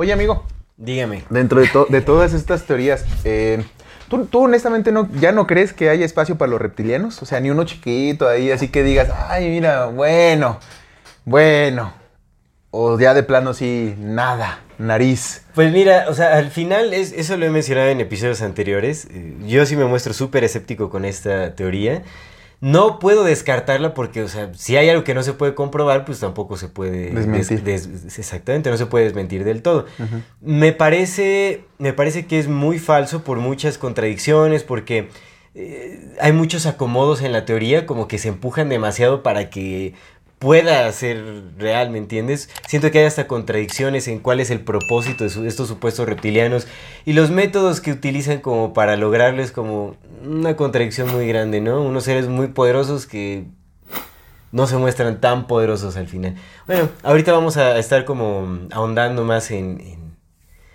Oye, amigo, dígame. Dentro de todas estas teorías, ¿tú honestamente ya no crees que haya espacio para los reptilianos? O sea, ni uno chiquito ahí, así que digas, ay, mira, bueno. O ya de plano sí, nada, nariz. Pues mira, o sea, al final, eso lo he mencionado en episodios anteriores, yo sí me muestro súper escéptico con esta teoría. No puedo descartarla porque, o sea, si hay algo que no se puede comprobar, pues tampoco se puede... desmentir. Exactamente, no se puede desmentir del todo. Uh-huh. Me parece que es muy falso por muchas contradicciones, porque hay muchos acomodos en la teoría, como que se empujan demasiado para que pueda ser real, ¿me entiendes? Siento que hay hasta contradicciones en cuál es el propósito de estos supuestos reptilianos y los métodos que utilizan como para lograrlo es como una contradicción muy grande, ¿no? Unos seres muy poderosos que no se muestran tan poderosos al final. Bueno, ahorita vamos a estar como ahondando más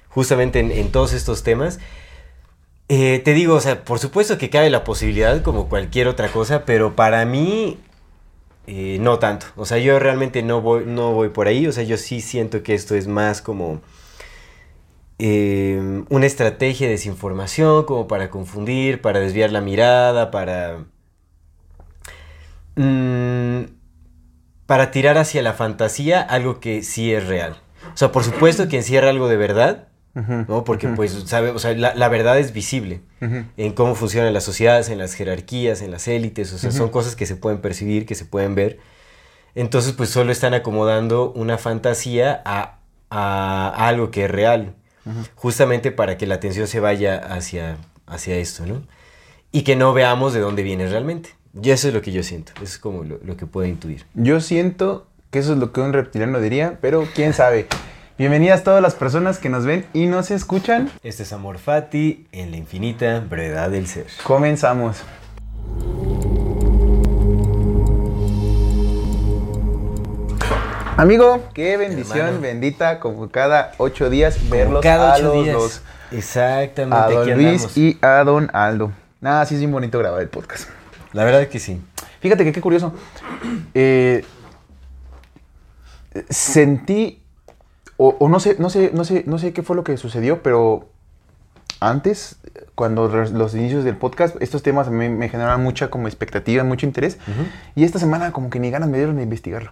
justamente en todos estos temas. Te digo, o sea, por supuesto que cabe la posibilidad como cualquier otra cosa, pero para mí... no tanto, o sea, yo realmente no voy por ahí, o sea, yo sí siento que esto es más como una estrategia de desinformación, como para confundir, para desviar la mirada, para tirar hacia la fantasía algo que sí es real. O sea, por supuesto que encierra algo de verdad, ¿no? Porque pues sabemos, o sea, la verdad es visible en cómo funcionan las sociedades, en las jerarquías, en las élites, o sea, son cosas que se pueden percibir, que se pueden ver. Entonces, pues solo están acomodando una fantasía a algo que es real, justamente para que la atención se vaya hacia esto, ¿no? Y que no veamos de dónde viene realmente. Y eso es lo que yo siento, eso es como lo que puedo intuir. Yo siento que eso es lo que un reptiliano diría, pero quién sabe. Bienvenidas todas las personas que nos ven y nos escuchan. Este es Amorfati en la infinita brevedad del ser. Comenzamos. Amigo, qué bendición, hermano. Bendita, como cada 8 días, como verlos cada 8 días. Los dos. Exactamente, a don aquí Luis andamos. Y a don Aldo. Nada, sí es bien bonito grabar el podcast. La verdad es que sí. Fíjate que qué curioso. Sentí... O no sé qué fue lo que sucedió, pero antes, cuando los inicios del podcast, estos temas a mí me generaban mucha como expectativa, mucho interés. Uh-huh. Y esta semana como que ni ganas me dieron de investigarlo.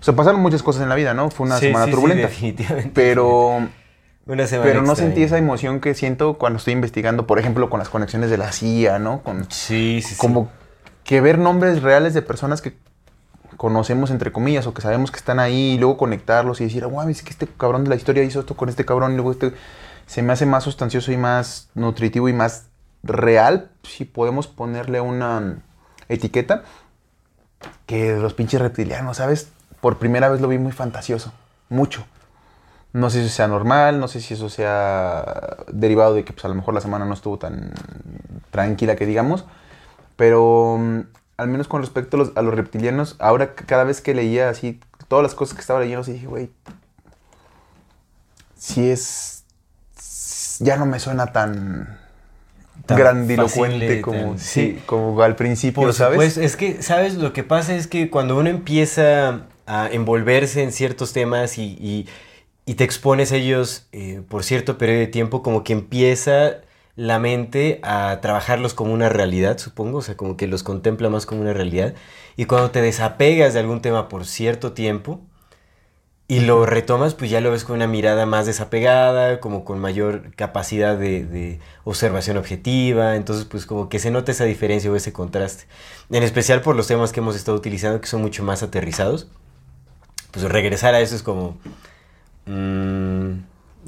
O sea, pasaron muchas cosas en la vida, ¿no? Fue una semana turbulenta. Sí, definitivamente. Pero, una semana pero no extraña. Sentí esa emoción que siento cuando estoy investigando, por ejemplo, con las conexiones de la CIA, ¿no? Con, como que ver nombres reales de personas que... conocemos entre comillas o que sabemos que están ahí y luego conectarlos y decir, guau, es que este cabrón de la historia hizo esto con este cabrón y luego este se me hace más sustancioso y más nutritivo y más real, si podemos ponerle una etiqueta, que los pinches reptilianos, ¿sabes? Por primera vez lo vi muy fantasioso, mucho. No sé si eso sea normal, no sé si eso sea derivado de que pues, a lo mejor la semana no estuvo tan tranquila que digamos, pero... Al menos con respecto a los reptilianos, ahora cada vez que leía así, todas las cosas que estaba leyendo, sí dije, güey, si es... Ya no me suena tan grandilocuente como, sí, como al principio, por ¿sabes? Pues es que, ¿sabes? Lo que pasa es que cuando uno empieza a envolverse en ciertos temas y te expones a ellos por cierto periodo de tiempo, como que empieza... la mente a trabajarlos como una realidad, supongo, o sea, como que los contempla más como una realidad, y cuando te desapegas de algún tema por cierto tiempo y lo retomas, pues ya lo ves con una mirada más desapegada, como con mayor capacidad de observación objetiva, entonces pues como que se nota esa diferencia o ese contraste, en especial por los temas que hemos estado utilizando que son mucho más aterrizados, pues regresar a eso es como...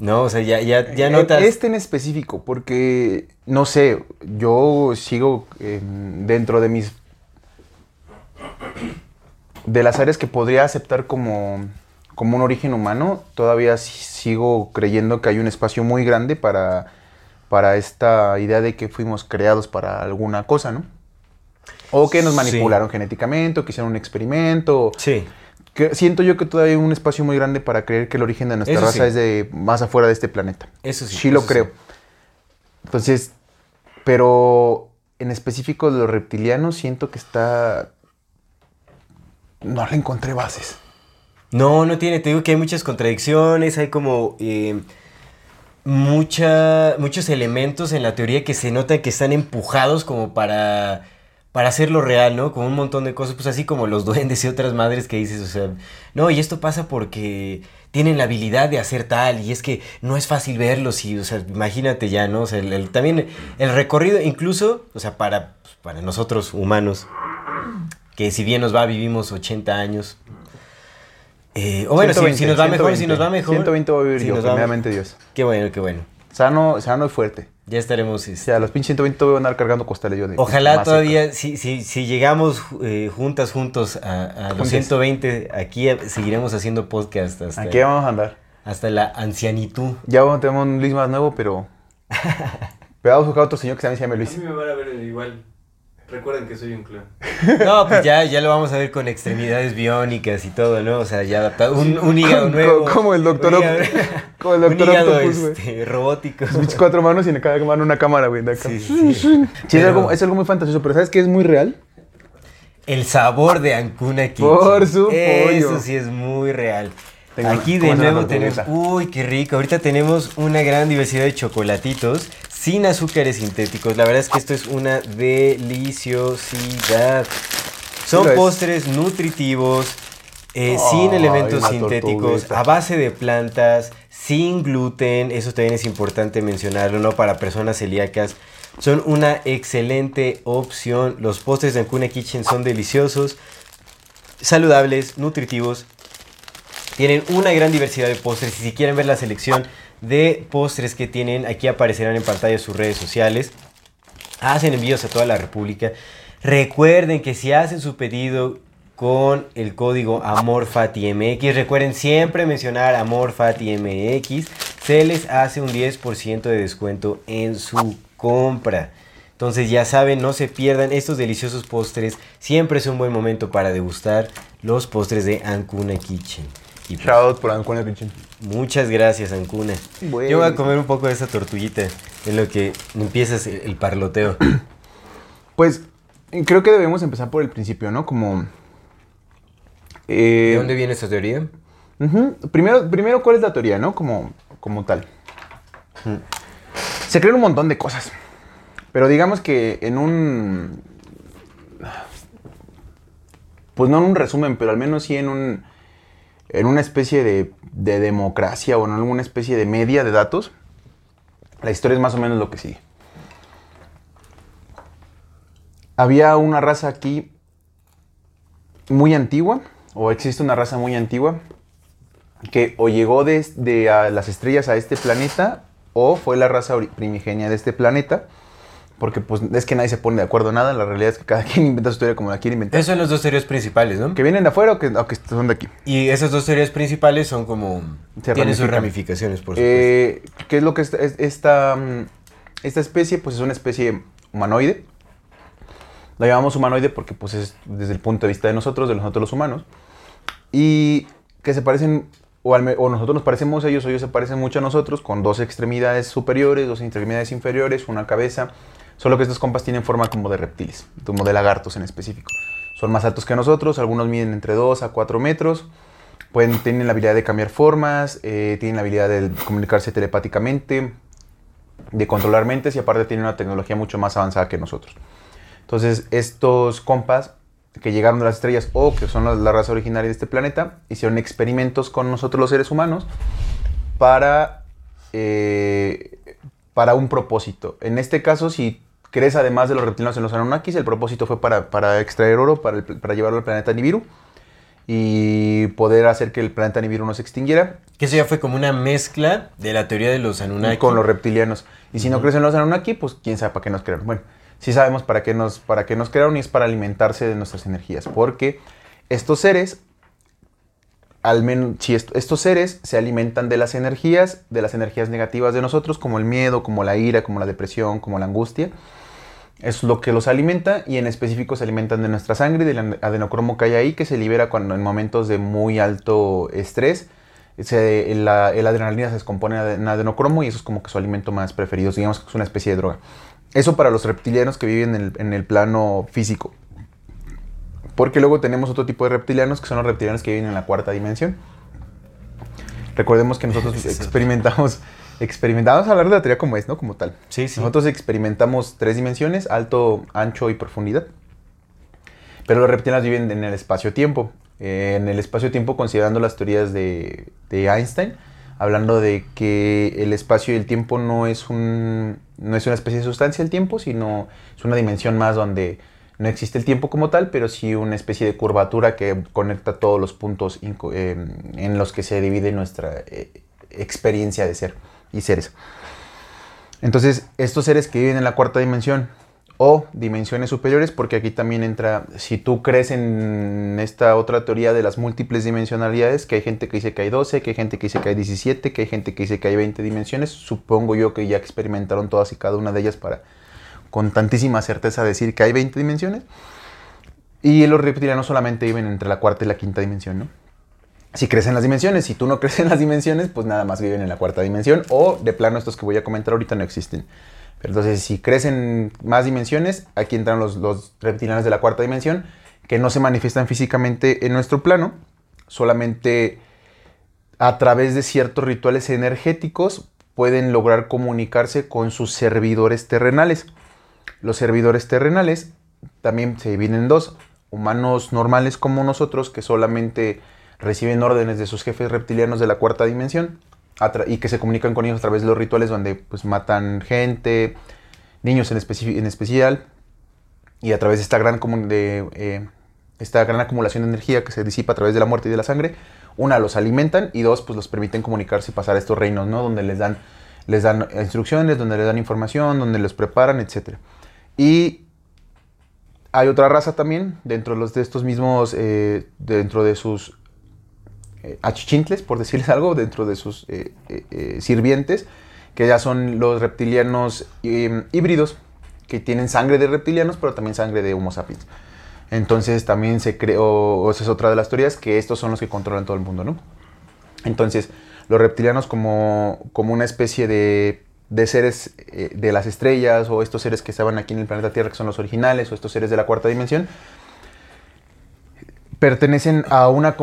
No, o sea, ya notas... Este en específico, porque, no sé, yo sigo dentro de mis... de las áreas que podría aceptar como, como un origen humano, todavía sigo creyendo que hay un espacio muy grande para esta idea de que fuimos creados para alguna cosa, ¿no? O que nos manipularon genéticamente, o que hicieron un experimento. Sí. Que siento yo que todavía hay un espacio muy grande para creer que el origen de nuestra raza es de más afuera de este planeta. Eso sí. Sí lo creo. Sí. Entonces, pero en específico de los reptilianos, siento que está... No le encontré bases. No, no tiene. Te digo que hay muchas contradicciones, hay como... muchos elementos en la teoría que se notan que están empujados como para hacerlo real, ¿no? Como un montón de cosas, pues así como los duendes y otras madres que dices, o sea, no, y esto pasa porque tienen la habilidad de hacer tal, y es que no es fácil verlos, y, o sea, imagínate ya, ¿no? O sea, también el recorrido, incluso, o sea, para nosotros humanos, que si bien nos va, vivimos 80 años... o bueno, 120, si nos va 120, mejor, 120, si nos va mejor... 120 voy a vivir si yo, primeramente Dios. Qué bueno, qué bueno. Sano y fuerte. Ya estaremos... O sea, los pinches 120 voy a andar cargando costales yo. De ojalá todavía, si llegamos juntos a los 120, aquí seguiremos haciendo podcast. Aquí vamos a andar. Hasta la ancianitud. Ya vamos a tener un Luis más nuevo, pero... pero vamos a buscar a otro señor que también se llame Luis. A mí me van a ver igual... Recuerden que soy un clon. No, pues ya lo vamos a ver con extremidades biónicas y todo, ¿no? O sea, ya adaptado. Un hígado nuevo. Como el doctor Octopus. Como el doctor Octopus, güey. Robótico. Mis 4 manos y en cada mano una cámara, güey. Sí, sí. Pero... es algo muy fantasioso, pero ¿sabes qué es muy real? El sabor de Ankuna Kitchen. Por su pollo. Eso sí es muy real. Aquí de nuevo tenemos... Uy, qué rico. Ahorita tenemos una gran diversidad de chocolatitos sin azúcares sintéticos. La verdad es que esto es una deliciosidad. Son postres nutritivos, sin elementos sintéticos, a base de plantas, sin gluten. Eso también es importante mencionarlo, ¿no? Para personas celíacas. Son una excelente opción. Los postres de Ankuna Kitchen son deliciosos, saludables, nutritivos. Tienen una gran diversidad de postres y si quieren ver la selección de postres que tienen, aquí aparecerán en pantalla sus redes sociales. Hacen envíos a toda la República. Recuerden que si hacen su pedido con el código AMORFATIMX, recuerden siempre mencionar AMORFATIMX, se les hace un 10% de descuento en su compra. Entonces ya saben, no se pierdan estos deliciosos postres. Siempre es un buen momento para degustar los postres de Ankuna Kitchen. Shout por Ankuna Kitchen. Muchas gracias, Ankuna. Bueno. Yo voy a comer un poco de esa tortuguita en lo que empiezas el parloteo. Pues creo que debemos empezar por el principio, ¿no? Como... ¿De dónde viene esta teoría? Uh-huh. Primero, ¿cuál es la teoría, no? Como tal. Uh-huh. Se creen un montón de cosas. Pero digamos que pues no en un resumen, pero al menos sí en una especie de democracia o en alguna especie de media de datos, la historia es más o menos lo que sigue. Había una raza aquí muy antigua, o existe una raza muy antigua, que o llegó desde las estrellas a este planeta, o fue la raza primigenia de este planeta, porque pues es que nadie se pone de acuerdo en nada, la realidad es que cada quien inventa su teoría como la quiere inventar. Esos son los dos teorías principales, ¿no? Que vienen de afuera o que son de aquí. Y esas dos teorías principales son como... Tienen sus ramificaciones, por supuesto. ¿Qué es lo que esta especie? Pues es una especie humanoide. La llamamos humanoide porque pues es desde el punto de vista de nosotros los humanos. Y que se parecen... O nosotros nos parecemos a ellos, o ellos se parecen mucho a nosotros, con 2 extremidades superiores, 2 extremidades inferiores, una cabeza... Solo que estos compas tienen forma como de reptiles, como de lagartos en específico. Son más altos que nosotros, algunos miden entre 2 a 4 metros, tienen la habilidad de cambiar formas, tienen la habilidad de comunicarse telepáticamente, de controlar mentes y aparte tienen una tecnología mucho más avanzada que nosotros. Entonces estos compas que llegaron de las estrellas o que son la raza originaria de este planeta, hicieron experimentos con nosotros los seres humanos para un propósito. En este caso, si... ¿Crees además de los reptilianos en los Anunnakis? El propósito fue para extraer oro, para llevarlo al planeta Nibiru y poder hacer que el planeta Nibiru no se extinguiera. Que eso ya fue como una mezcla de la teoría de los Anunnakis con los reptilianos. Y si no crees en los Anunnakis, pues quién sabe para qué nos crearon. Bueno, sí sabemos para qué nos crearon y es para alimentarse de nuestras energías. Porque estos seres al menos si estos seres se alimentan de las energías negativas de nosotros, como el miedo, como la ira, como la depresión, como la angustia. Es lo que los alimenta, y en específico se alimentan de nuestra sangre y del adenocromo que hay ahí, que se libera cuando en momentos de muy alto estrés el adrenalina se descompone en adenocromo, y eso es como que su alimento más preferido. Digamos que es una especie de droga. Eso para los reptilianos que viven en el plano físico. Porque luego tenemos otro tipo de reptilianos, que son los reptilianos que viven en la cuarta dimensión. Recordemos que nosotros experimentamos a hablar de la teoría como es, ¿no? Como tal. Sí, sí. Nosotros experimentamos tres dimensiones: alto, ancho y profundidad. Pero los reptilianos viven en el espacio-tiempo. En el espacio-tiempo, considerando las teorías de Einstein, hablando de que el espacio y el tiempo no es una especie de sustancia el tiempo, sino es una dimensión más donde no existe el tiempo como tal, pero sí una especie de curvatura que conecta todos los puntos en los que se divide nuestra experiencia de ser y seres. Entonces, estos seres que viven en la cuarta dimensión o dimensiones superiores, porque aquí también entra, si tú crees en esta otra teoría de las múltiples dimensionalidades, que hay gente que dice que hay 12, que hay gente que dice que hay 17, que hay gente que dice que hay 20 dimensiones, supongo yo que ya experimentaron todas y cada una de ellas para con tantísima certeza decir que hay 20 dimensiones. Y los reptilianos solamente viven entre la cuarta y la quinta dimensión, ¿no? Si crees en las dimensiones, si tú no crees en las dimensiones, pues nada más viven en la cuarta dimensión, o de plano estos que voy a comentar ahorita no existen. Pero entonces, si crees en más dimensiones, aquí entran los reptilianos de la cuarta dimensión, que no se manifiestan físicamente en nuestro plano, solamente a través de ciertos rituales energéticos pueden lograr comunicarse con sus servidores terrenales. Los servidores terrenales también se dividen en dos: humanos normales como nosotros, que solamente reciben órdenes de sus jefes reptilianos de la cuarta dimensión y que se comunican con ellos a través de los rituales donde pues matan gente, niños en especial, y a través de esta gran acumulación de energía que se disipa a través de la muerte y de la sangre, una, los alimentan, y dos, pues los permiten comunicarse y pasar a estos reinos, ¿no? Donde les dan instrucciones, donde les dan información, donde los preparan, etcétera. Y hay otra raza también dentro de sus achichintles, por decirles algo, dentro de sus sirvientes, que ya son los reptilianos híbridos, que tienen sangre de reptilianos, pero también sangre de Homo sapiens. Entonces también se creó, esa es otra de las teorías, que estos son los que controlan todo el mundo, ¿no? Entonces, los reptilianos como una especie de seres de las estrellas, o estos seres que estaban aquí en el planeta Tierra, que son los originales, o estos seres de la cuarta dimensión, pertenecen a una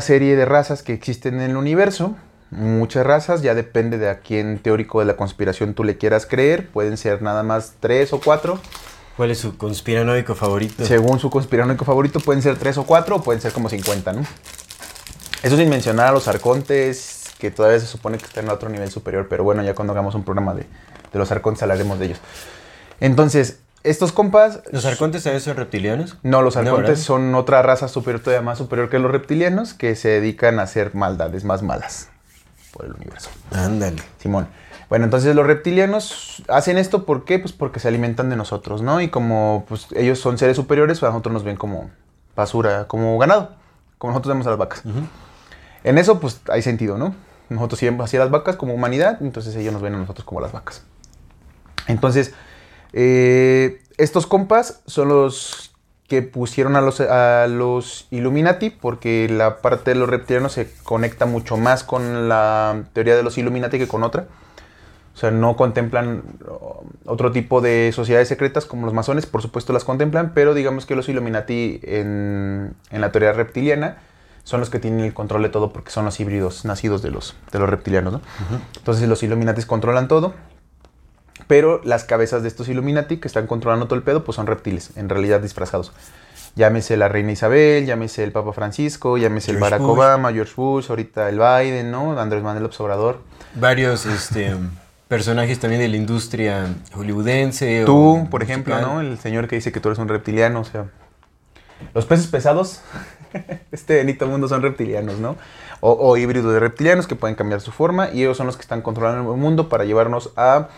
serie de razas que existen en el universo. Muchas razas, ya depende de a quién teórico de la conspiración tú le quieras creer. Pueden ser nada más 3 o 4. ¿Cuál es su conspiranoico favorito? Según su conspiranoico favorito, pueden ser 3 o 4, o pueden ser como 50, ¿no? Eso sin mencionar a los arcontes, que todavía se supone que están en otro nivel superior, pero bueno, ya cuando hagamos un programa de los arcontes hablaremos de ellos. Entonces, estos compas... ¿Los arcontes también son reptilianos? No, los arcontes son otra raza superior, todavía más superior que los reptilianos, que se dedican a hacer maldades más malas por el universo. Ándale. Simón. Bueno, entonces los reptilianos hacen esto, ¿por qué? Pues porque se alimentan de nosotros, ¿no? Y como pues, ellos son seres superiores, a nosotros nos ven como basura, como ganado, como nosotros vemos a las vacas. Uh-huh. En eso, pues, hay sentido, ¿no? Nosotros sí vemos hacia las vacas como humanidad, entonces ellos nos ven a nosotros como las vacas. Entonces, estos compas son los que pusieron a los Illuminati, porque la parte de los reptilianos se conecta mucho más con la teoría de los Illuminati que con otra. O sea, no contemplan otro tipo de sociedades secretas como los masones, por supuesto las contemplan, pero digamos que los Illuminati en la teoría reptiliana son los que tienen el control de todo, porque son los híbridos nacidos de los reptilianos, ¿no? Uh-huh. Entonces los Illuminati controlan todo, pero las cabezas de estos Illuminati que están controlando todo el pedo, pues son reptiles, en realidad disfrazados. Llámese la reina Isabel, llámese el Papa Francisco, llámese el Barack Obama, George Bush, ahorita el Biden, ¿no? Andrés Manuel López Obrador. Varios, personajes también de la industria hollywoodense. Tú, por ejemplo, musical, ¿no? El señor que dice que tú eres un reptiliano, o sea... Los peces pesados, este benito mundo, son reptilianos, ¿no? O híbridos de reptilianos que pueden cambiar su forma, y ellos son los que están controlando el mundo para llevarnos a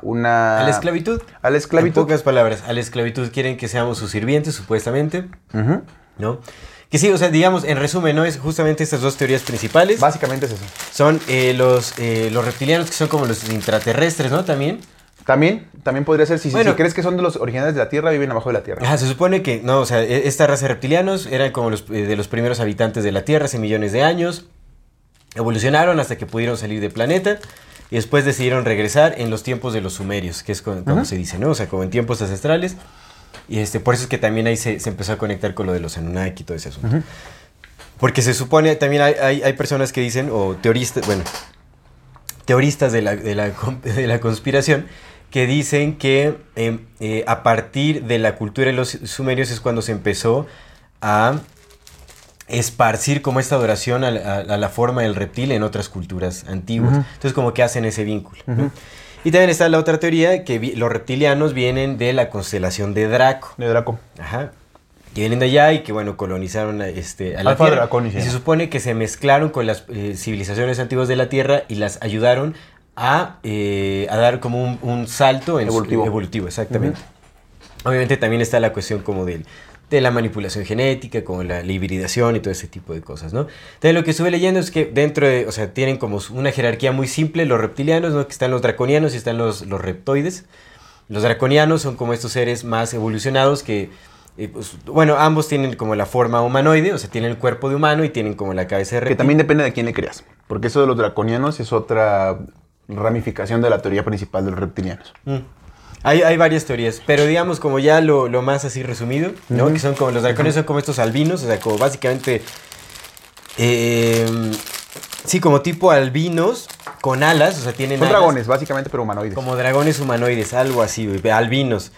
una... ¿A la esclavitud? A la esclavitud. En pocas palabras, a la esclavitud quieren que seamos sus sirvientes, supuestamente, uh-huh, ¿no? Que sí, o sea, digamos, en resumen, ¿no? Es justamente estas dos teorías principales. Básicamente es eso. Son los reptilianos, que son como los intraterrestres, ¿no? También podría ser, si crees que son de los originales de la Tierra, viven abajo de la Tierra. Ajá, se supone que, no, o sea, esta raza de reptilianos eran como de los primeros habitantes de la Tierra hace millones de años. Evolucionaron hasta que pudieron salir del planeta y después decidieron regresar en los tiempos de los sumerios, que es como se dice, ¿no? O sea, como en tiempos ancestrales. Y por eso es que también ahí se empezó a conectar con lo de los Anunnaki y todo ese asunto. Uh-huh. Porque se supone, también hay personas que dicen, o teoristas de la conspiración, que dicen que a partir de la cultura de los sumerios es cuando se empezó a esparcir como esta adoración a la forma del reptil en otras culturas antiguas. Uh-huh. Entonces como que hacen ese vínculo. Uh-huh. ¿No? Y también está la otra teoría, que los reptilianos vienen de la constelación de Draco. De Draco. Ajá. Que vienen de allá y que, bueno, colonizaron a la Tierra. Draconis, y se supone que se mezclaron con las civilizaciones antiguas de la Tierra y las ayudaron a dar como un salto evolutivo, exactamente. Uh-huh. Obviamente también está la cuestión como de la manipulación genética, como la hibridación y todo ese tipo de cosas, ¿no? Entonces lo que estuve leyendo es que dentro de, o sea, tienen como una jerarquía muy simple los reptilianos, ¿no? Que están los draconianos y están los reptoides. Los draconianos son como estos seres más evolucionados que, pues, bueno, ambos tienen como la forma humanoide, o sea, tienen el cuerpo de humano y tienen como la cabeza de reptil. Que también depende de quién le creas, porque eso de los draconianos es otra ramificación de la teoría principal de los reptilianos. Hay varias teorías, pero digamos como ya lo más así resumido, ¿no? Uh-huh. Que son como los dracones, son como estos albinos, o sea, como básicamente, sí, como tipo albinos con alas, o sea, tienen alas. Son dragones, básicamente, pero humanoides. Como dragones humanoides, algo así, albinos.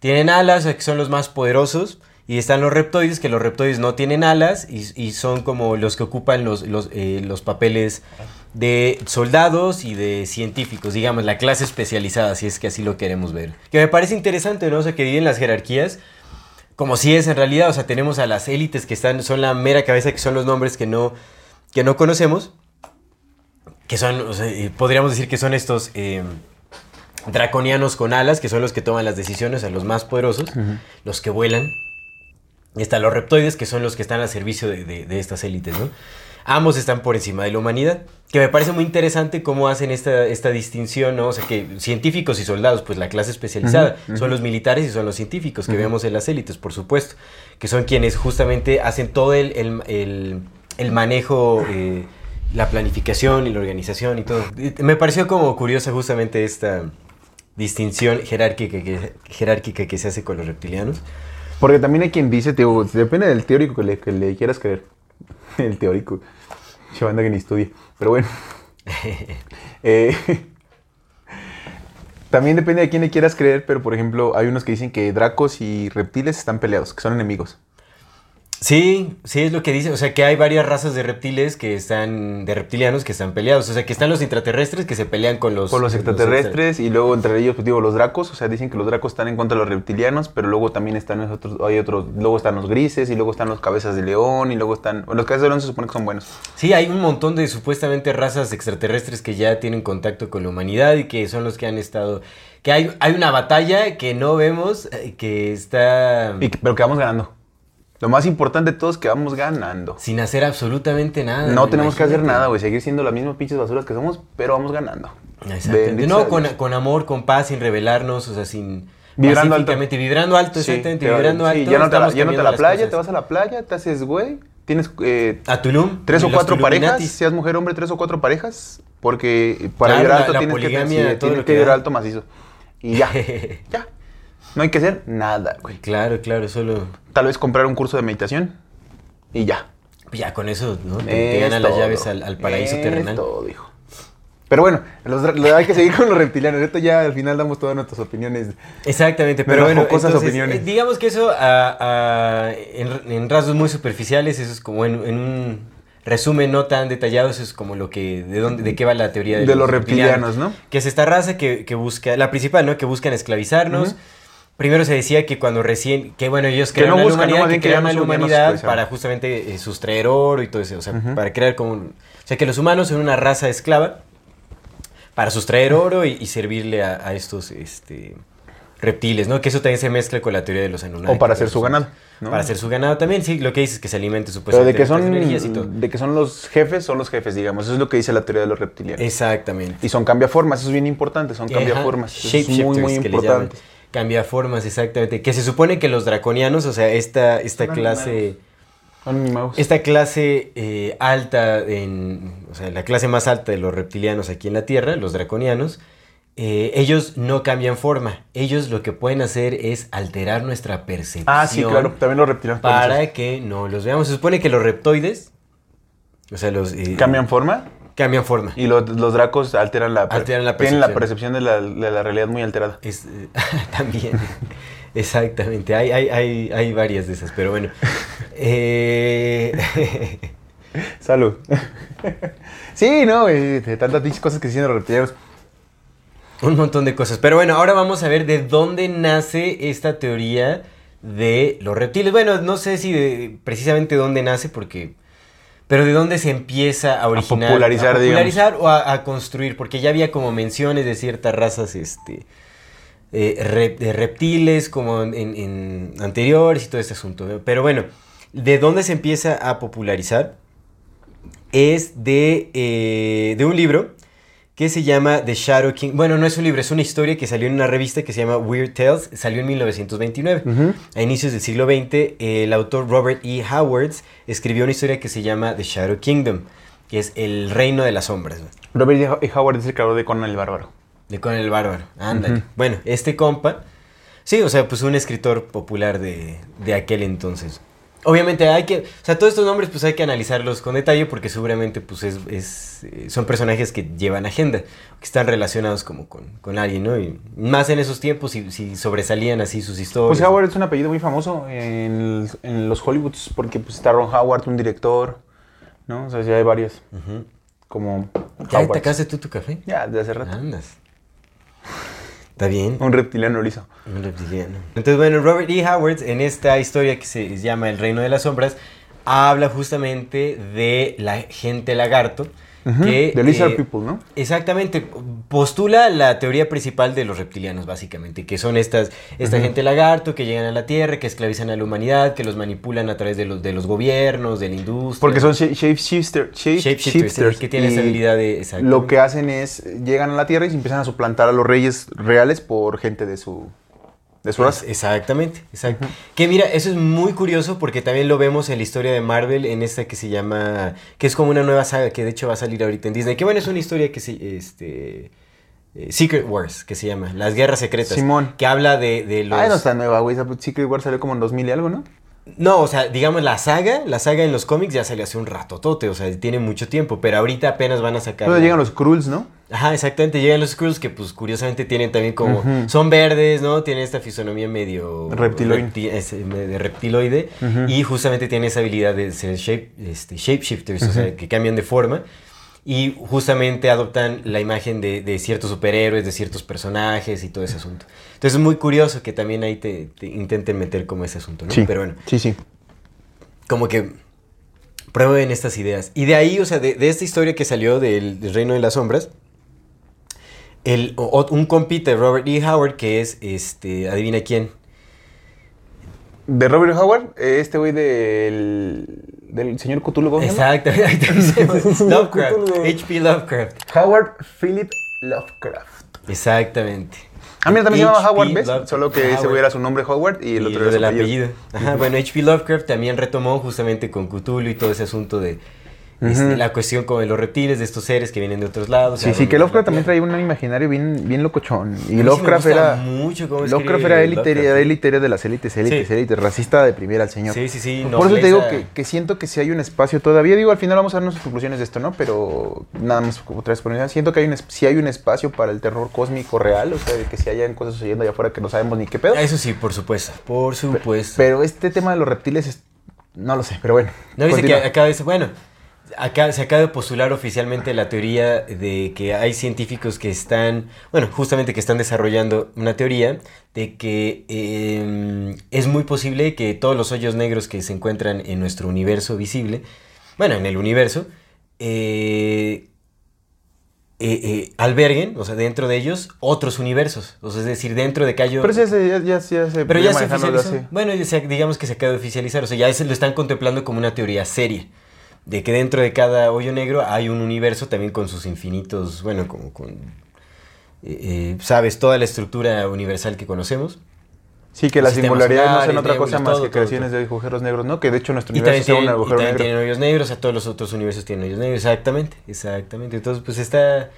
Tienen alas, o sea, que son los más poderosos. Y están los reptoides, que los reptoides no tienen alas y son como los que ocupan los papeles de soldados y de científicos, digamos, la clase especializada, si es que así lo queremos ver. Que me parece interesante, ¿no? O sea, que dividen las jerarquías como si es en realidad, o sea, tenemos a las élites que son la mera cabeza, que son los nombres que no conocemos, que son, o sea, podríamos decir que son estos draconianos con alas, que son los que toman las decisiones, o sea, los más poderosos, uh-huh. Los que vuelan. Y están los reptoides, que son los que están al servicio de estas élites, ¿no? Ambos están por encima de la humanidad, que me parece muy interesante cómo hacen esta distinción, ¿no? O sea, que científicos y soldados, pues la clase especializada, uh-huh, uh-huh. Son los militares y son los científicos, que uh-huh. Vemos en las élites, por supuesto, que son quienes justamente hacen todo el manejo, la planificación y la organización y todo. Me pareció como curiosa justamente esta distinción jerárquica que se hace con los reptilianos. Porque también hay quien dice, depende del teórico que le quieras creer. El teórico. Llevando a quien estudie. Pero bueno. También depende de quién le quieras creer, pero por ejemplo, hay unos que dicen que dracos y reptiles están peleados, que son enemigos. Sí, es lo que dice. O sea, que hay varias razas de reptiles de reptilianos que están peleados. O sea, que están los intraterrestres que se pelean con los... Con los extraterrestres y luego entre ellos, pues digo, los dracos. O sea, dicen que los dracos están en contra de los reptilianos, pero luego también están luego están los grises y luego están los cabezas de león y luego están... Los cabezas de león se supone que son buenos. Sí, hay un montón de supuestamente razas extraterrestres que ya tienen contacto con la humanidad y que son los que han estado... Que hay una batalla que no vemos, que está... Pero que vamos ganando. Lo más importante de todo es que vamos ganando. Sin hacer absolutamente nada. No tenemos que hacer nada, güey. Seguir siendo las mismas pinches basuras que somos, pero vamos ganando. Exactamente. No, con amor, con paz, sin rebelarnos, o sea, sin... Vibrando alto. Vibrando alto, exactamente. Sí, vibrando alto. Sí, ya no te a la playa, cosas. Te vas a la playa, te haces güey. Tienes... a Tulum. 3 o 4 parejas. Seas mujer, hombre, 3 o 4 parejas. Porque para vibrar alto tienes que vibrar alto macizo. Y ya. Ya. No hay que hacer nada, güey. Claro, solo... Tal vez comprar un curso de meditación y ya. Ya, con eso, ¿no? Te ganan las llaves al paraíso terrenal. Todo, hijo. Pero bueno, hay que seguir con los reptilianos. Ahorita ya al final damos todas nuestras opiniones. Exactamente, pero bueno, entonces, opiniones. Digamos que eso, en rasgos muy superficiales, eso es como en un... resumen no tan detallado, eso es como lo que de qué va la teoría de los reptilianos, ¿no? Que es esta raza que busca, la principal, ¿no? Que buscan esclavizarnos. Uh-huh. Primero se decía que cuando recién, que bueno, ellos crearon la humanidad, que crearon la humanidad para justamente sustraer oro y todo eso, o sea, uh-huh. Para crear como, o sea, que los humanos son una raza esclava para sustraer oro y servirle a estos reptiles, ¿no? Que eso también se mezcla con la teoría de los Anunnaki. O para hacer su ganado, ¿no? Para hacer su ganado también, sí. Lo que dices es que se alimente supuestamente de las energías y todo. De que son los jefes, digamos. Eso es lo que dice la teoría de los reptilianos. Exactamente. Y son cambiaformas, eso es bien importante, son cambiaformas. Shape shifters, muy, muy importante. Cambiaformas, exactamente. Que se supone que los draconianos, o sea, esta clase... Esta clase alta, o sea, la clase más alta de los reptilianos aquí en la Tierra, los draconianos, ellos no cambian forma. Ellos lo que pueden hacer es alterar nuestra percepción. Ah, sí, claro, también los reptilianos. Para que no los veamos. Se supone que los reptoides, o sea, los... ¿Cambian forma? Cambian forma. Y los dracos alteran la percepción. Tienen la percepción de la realidad muy alterada. También. Exactamente. Hay varias de esas, pero bueno. Salud. Sí, no, tantas dichas cosas que dicen los reptilianos. Un montón de cosas. Pero bueno, ahora vamos a ver de dónde nace esta teoría de los reptiles. Bueno, no sé si precisamente dónde nace, porque... Pero de dónde se empieza a originar, a popularizar o a construir, porque ya había como menciones de ciertas razas de reptiles como en anteriores y todo este asunto. Pero bueno, de dónde se empieza a popularizar es de un libro que se llama The Shadow Kingdom. Bueno, no es un libro, es una historia que salió en una revista que se llama Weird Tales. Salió en 1929. Uh-huh. A inicios del siglo XX, el autor Robert E. Howard escribió una historia que se llama The Shadow Kingdom, que es el reino de las sombras. Robert E. Howard es el creador de Conan el Bárbaro. De Conan el Bárbaro, ándale. Uh-huh. Bueno, este compa, sí, o sea, pues un escritor popular de aquel entonces. Obviamente hay que... O sea, todos estos nombres pues hay que analizarlos con detalle porque seguramente pues son personajes que llevan agenda, que están relacionados como con alguien, ¿no? Y más en esos tiempos si sobresalían así sus historias. Pues Howard es un apellido muy famoso en los Hollywoods porque pues está Ron Howard, un director, ¿no? O sea, ya hay varios. Uh-huh. Como Howard. ¿Te acabaste tú tu café? Ya, de hace rato. Andas. ¿Está bien? Un reptiliano lo hizo. Un reptiliano. Entonces, bueno, Robert E. Howard, en esta historia que se llama El Reino de las Sombras, habla justamente de la gente lagarto. Uh-huh. The Lizard People, ¿no? Exactamente. Postula la teoría principal de los reptilianos, básicamente, que son esta uh-huh. gente lagarto que llegan a la Tierra, que esclavizan a la humanidad, que los manipulan a través de los gobiernos, de la industria. Porque son shapeshifters que tienen esa habilidad de... Lo que hacen es, llegan a la Tierra y se empiezan a suplantar a los reyes reales por gente de su raza. Exactamente, exacto. Uh-huh. Que mira, eso es muy curioso porque también lo vemos en la historia de Marvel, en esta que se llama... Que es como una nueva saga que de hecho va a salir ahorita en Disney. Que bueno, es una historia que se... Secret Wars, que se llama. Las Guerras Secretas. Simón. Que habla de los... Ah, no está nueva, güey. Secret Wars salió como en 2000 y algo, ¿no? No, o sea, digamos, la saga en los cómics ya salió hace un ratotote, o sea, tiene mucho tiempo, pero ahorita apenas van a sacar... Pero llegan los Krulls, ¿no? Ajá, exactamente, llegan los Krulls que, pues, curiosamente tienen también como... Uh-huh. Son verdes, ¿no? Tienen esta fisonomía medio... Reptiloide. Uh-huh. Y justamente tienen esa habilidad de ser shapeshifters, uh-huh. o sea, que cambian de forma. Y justamente adoptan la imagen de ciertos superhéroes, de ciertos personajes y todo ese asunto. Entonces es muy curioso que también ahí te intenten meter como ese asunto, ¿no? Sí, pero bueno. Sí. Como que promueven estas ideas. Y de ahí, o sea, de esta historia que salió del Reino de las Sombras, un compita de Robert E. Howard que es, adivina quién. ¿De Robert Howard? Este güey del señor Cthulhu. Exacto. Lovecraft. H.P. Lovecraft. Howard Philip Lovecraft. Exactamente. Ah, mira, también se llamaba Howard, ¿ves? Solo que ese güey era su nombre Howard y el otro era su apellido. Ajá, bueno, H.P. Lovecraft también retomó justamente con Cthulhu y todo ese asunto de... Uh-huh. La cuestión con los reptiles, de estos seres que vienen de otros lados. Sí, que Lovecraft también traía un imaginario bien locochón. Y Lovecraft era mucho como Lovecraft era élite de las élites, sí. Élite racista de primera al señor. Sí. Por eso te digo que siento que sí hay un espacio todavía. Digo, al final vamos a darnos conclusiones de esto, ¿no? Pero nada más otra vez por mi vida. Siento que hay un espacio para el terror cósmico real. O sea, que si hayan cosas sucediendo allá afuera que no sabemos ni qué pedo. Eso sí, por supuesto. Pero este tema de los reptiles, no lo sé, pero bueno. No dice que acá dice, bueno... Acá se acaba de postular oficialmente la teoría de que hay científicos que están, bueno, justamente que están desarrollando una teoría de que es muy posible que todos los hoyos negros que se encuentran en nuestro universo visible, bueno, en el universo, alberguen, o sea, dentro de ellos, otros universos. O sea, es decir, dentro de Cayo... Pero ya se... Pero ya se oficializó. Bueno, digamos que se acaba de oficializar. O sea, ya lo están contemplando como una teoría seria. De que dentro de cada hoyo negro hay un universo también con sus infinitos... Bueno, como con... sabes, toda la estructura universal que conocemos. Sí, que la singularidad no son otra cosa más que creaciones de agujeros negros, ¿no? Que de hecho nuestro universo es un agujero negro. Y también tienen hoyos negros, o sea, todos los otros universos tienen hoyos negros. Exactamente. Entonces, pues está...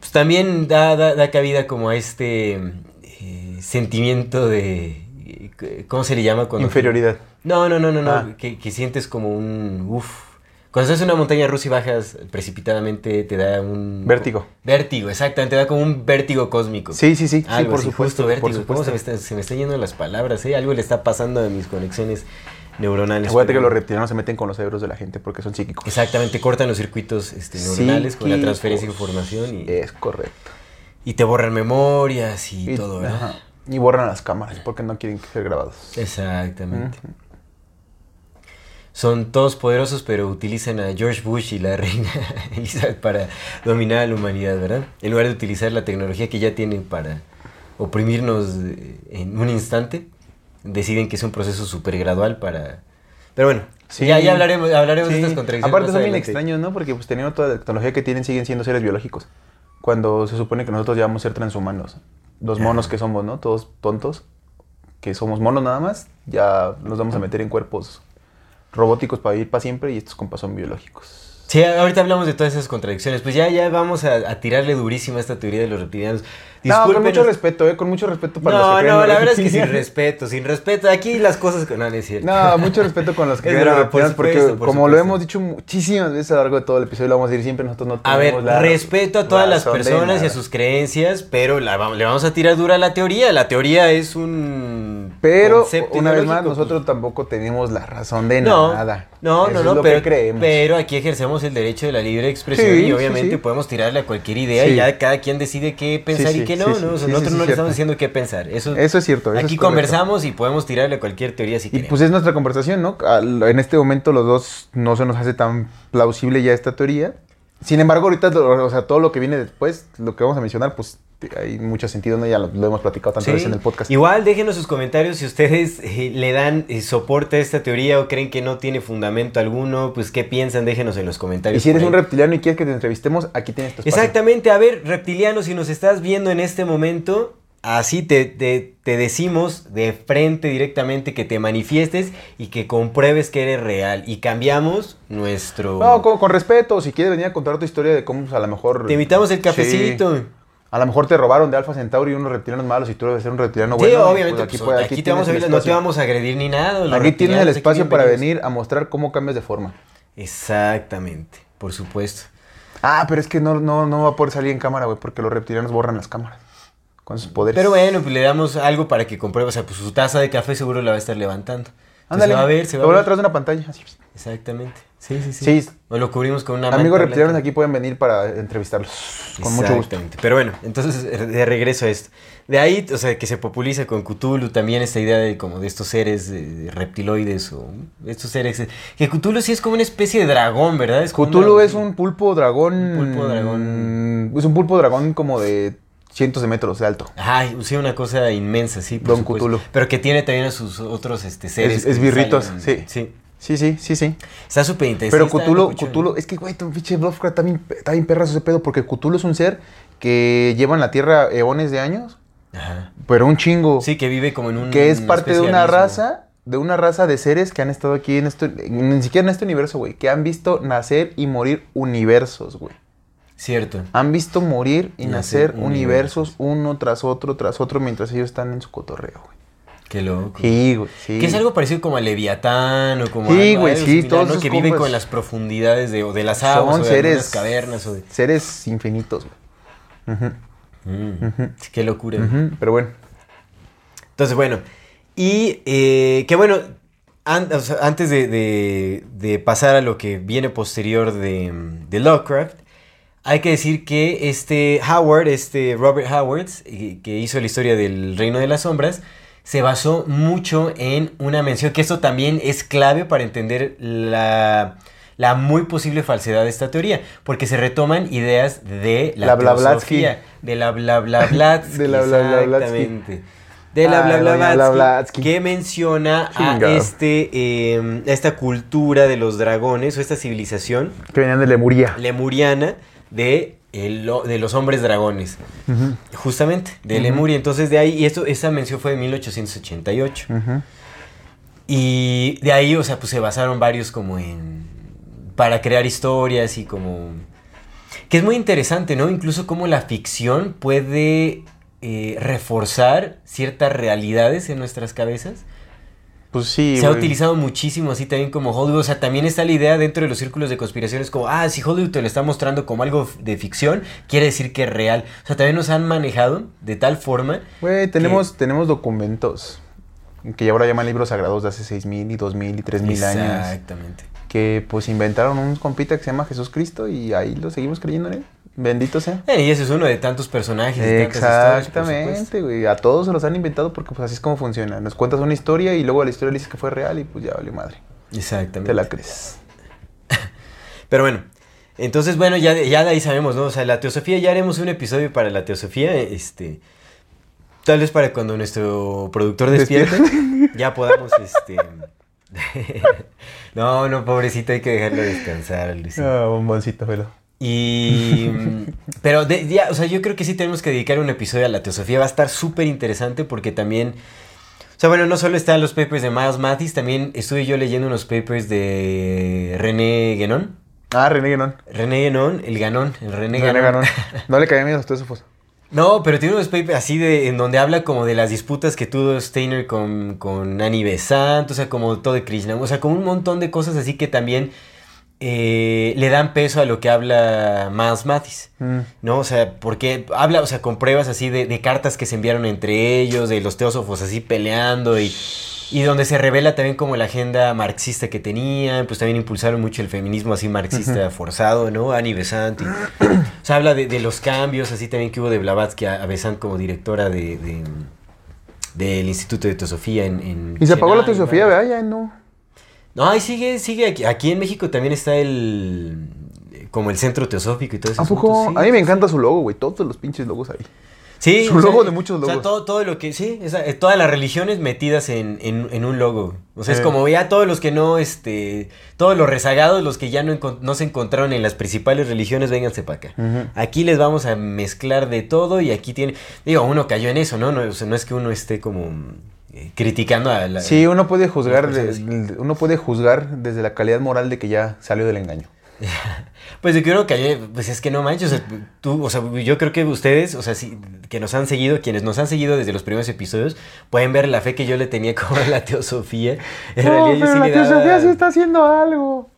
Pues también da cabida como a este sentimiento de... ¿Cómo se le llama? Cuando inferioridad. No. Que sientes como un... Cuando estás en una montaña rusa y bajas precipitadamente, te da un... Vértigo. Vértigo, exactamente, te da como un vértigo cósmico. Sí, algo por así, supuesto. Justo vértigo. Por supuesto. Se me están yendo las palabras, ¿eh? Algo le está pasando a mis conexiones neuronales. Acuérdate que los reptilianos se meten con los cerebros de la gente porque son psíquicos. Exactamente, cortan los circuitos neuronales con la transferencia de información. Y, es correcto. Y te borran memorias y todo, ¿verdad? Ajá. Y borran las cámaras porque no quieren ser grabados. Exactamente. Uh-huh. Son todos poderosos, pero utilizan a George Bush y la reina Elizabeth para dominar a la humanidad, ¿verdad? En lugar de utilizar la tecnología que ya tienen para oprimirnos en un instante, deciden que es un proceso súper gradual para... Pero bueno, sí, ya hablaremos de estas contradicciones. Aparte son bien extraños, ¿no? Porque pues teniendo toda la tecnología que tienen, siguen siendo seres biológicos. Cuando se supone que nosotros ya vamos a ser transhumanos. Los monos que somos, ¿no? Todos tontos, que somos monos nada más, ya nos vamos a meter en cuerpos... robóticos para vivir para siempre y estos compas son biológicos. Sí, ahorita hablamos de todas esas contradicciones. Pues ya vamos a tirarle durísimo a esta teoría de los reptilianos. Disculpen, no, con mucho respeto para los que creen. No, la verdad es que sin respeto. Aquí las cosas... No, es cierto. No, mucho respeto con los que creen los reptilianos porque como lo hemos dicho muchísimas veces a lo largo de todo el episodio, lo vamos a decir siempre, nosotros no tenemos la... A ver, respeto a todas las personas y a sus creencias, pero le vamos a tirar dura a la teoría. La teoría es un... Pero, una vez más, nosotros tampoco tenemos la razón de nada. No, pero aquí ejercemos el derecho de la libre expresión y obviamente podemos tirarle a cualquier idea y ya cada quien decide qué pensar y qué no. Nosotros no le estamos diciendo qué pensar. Eso es cierto. Eso aquí es conversamos y podemos tirarle a cualquier teoría si queremos. Pues es nuestra conversación, ¿no? En este momento los dos no se nos hace tan plausible ya esta teoría. Sin embargo, ahorita, o sea, todo lo que viene después, lo que vamos a mencionar, pues hay mucho sentido, ¿no? Ya lo hemos platicado tantas veces en el podcast. Igual, déjenos sus comentarios si ustedes le dan soporte a esta teoría o creen que no tiene fundamento alguno, pues qué piensan, déjenos en los comentarios. Y si eres un reptiliano y quieres que te entrevistemos, aquí tienes tu espacio. Exactamente, a ver, reptiliano, si nos estás viendo en este momento, así te decimos de frente directamente que te manifiestes y que compruebes que eres real. Y cambiamos nuestro... No, con respeto, si quieres venir a contar tu historia de cómo, pues, a lo mejor... Te invitamos el cafecito. Sí. A lo mejor te robaron de Alpha Centauri unos reptilianos malos y tú debes ser un reptiliano bueno. Sí, obviamente. Pues aquí te vamos a ver, no te vamos a agredir ni nada. Aquí tienes el espacio para venir a mostrar cómo cambias de forma. Exactamente, por supuesto. Ah, pero es que no va a poder salir en cámara, güey, porque los reptilianos borran las cámaras con sus poderes. Pero bueno, pues le damos algo para que compruebe. O sea, pues su taza de café seguro la va a estar levantando. Ándale. Se va a ver atrás de una pantalla. Así. Exactamente. Sí. O lo cubrimos con una... Amigos reptilianos aquí pueden venir para entrevistarlos. Con mucho gusto. Pero bueno, entonces de regreso a esto. De ahí, o sea, que se populiza con Cthulhu también esta idea de como de estos seres reptiloides o estos seres... Que Cthulhu sí es como una especie de dragón, ¿verdad? Cthulhu es un pulpo dragón... Es un pulpo dragón como de... cientos de metros de alto. Ay, sí, una cosa inmensa, sí, por supuesto. Don Cthulhu. Pero que tiene también a sus otros seres. Esbirritos, sí. Está súper interesante. Pero Cthulhu, es que, güey, tu pinche Lovecraft está bien perrazo ese pedo, porque Cthulhu es un ser que lleva en la Tierra eones de años, ajá, pero un chingo. Sí, que vive como en un... Que es parte de una raza de seres que han estado aquí ni siquiera en este universo, güey, que han visto nacer y morir universos, güey. Cierto. Han visto morir y nacer universos uno tras otro mientras ellos están en su cotorreo, güey. Qué loco. Sí, güey. Sí. Que es algo parecido como a Leviatán o como... Sí, güey, sí. Todos esos que viven con las profundidades de las aguas o de las cavernas. Seres infinitos, güey. Uh-huh. Qué locura. Uh-huh. Pero bueno. Entonces, bueno. Y que bueno, antes de pasar a lo que viene posterior de Lovecraft... Hay que decir que Robert Howard, que hizo la historia del Reino de las Sombras, se basó mucho en una mención, que esto también es clave para entender la, la muy posible falsedad de esta teoría, porque se retoman ideas de la Blavatsky, de la Blavatsky, exactamente, de la Blavatsky, que menciona a esta cultura de los dragones o esta civilización que venían de Lemuria, lemuriana, de los hombres dragones, uh-huh, justamente, de Lemuria. Entonces de ahí, y esa mención fue de 1888, uh-huh, y de ahí, o sea, pues se basaron varios como en, para crear historias y como, que es muy interesante, ¿no? Incluso cómo la ficción puede reforzar ciertas realidades en nuestras cabezas. Pues sí, se ha utilizado muchísimo así también como Hollywood. O sea, también está la idea dentro de los círculos de conspiraciones como, ah, si Hollywood te lo está mostrando como algo de ficción, quiere decir que es real. O sea, también nos han manejado de tal forma. Güey, tenemos documentos que ahora llaman libros sagrados de hace 6,000 y 2,000 y 3,000 años. Exactamente. Que pues inventaron un compita que se llama Jesús Cristo y ahí lo seguimos creyendo en él. Bendito sea. Y ese es uno de tantos personajes. Exactamente, güey. A todos se los han inventado porque pues así es como funciona. Nos cuentas una historia y luego a la historia le dices que fue real y pues ya valió madre. Exactamente. Te la crees. Pero bueno, entonces bueno, ya de ahí sabemos, ¿no? O sea, la teosofía, ya haremos un episodio para la teosofía, tal vez para cuando nuestro productor despierte. Ya podamos, No, pobrecito, hay que dejarlo descansar, Luis. Ah, bomboncito, velo. Y pero ya, o sea, yo creo que sí tenemos que dedicar un episodio a la teosofía. Va a estar súper interesante porque también, o sea, bueno, no solo están los papers de Miles Mathis, también estuve yo leyendo unos papers de René Guénon. Ah, René Guénon. René Guénon, el René Guénon. No le caía miedo a los teósofos. No, pero tiene unos papers así de, en donde habla como de las disputas que tuvo Steiner con Annie Besant, o sea, como todo de Krishnamurti, o sea, como un montón de cosas así que también le dan peso a lo que habla Miles Mathis, ¿no? O sea, porque habla, o sea, con pruebas así de cartas que se enviaron entre ellos, de los teósofos así peleando y donde se revela también como la agenda marxista que tenían, pues también impulsaron mucho el feminismo así marxista, uh-huh, forzado, ¿no? Annie Besant. O sea, habla de los cambios así también que hubo de Blavatsky a Besant como directora del Instituto de Teosofía en y se apagó la teosofía, ¿verdad? Ya no. No, ahí sigue aquí. Aquí en México también está como el centro teosófico y todo eso. ¿A poco? Sí, a mí me encanta su logo, güey. Todos los pinches logos ahí. Sí. Su logo, de muchos logos. O sea, todo lo que... Sí, todas las religiones metidas en un logo. O sea, es como ya todos los que no... todos los rezagados, los que ya no se encontraron en las principales religiones, vénganse para acá. Uh-huh. Aquí les vamos a mezclar de todo y aquí tiene... Digo, uno cayó en eso, ¿no? No, o sea, no es que uno esté como... criticando a la... Sí, uno puede juzgar desde la calidad moral de que ya salió del engaño. Pues yo creo que... Pues es que no manches, o sea, yo creo que ustedes, o sea, sí, que nos han seguido, quienes nos han seguido desde los primeros episodios, pueden ver la fe que yo le tenía como a la teosofía. En realidad, pero yo sí, la teosofía sí está haciendo algo.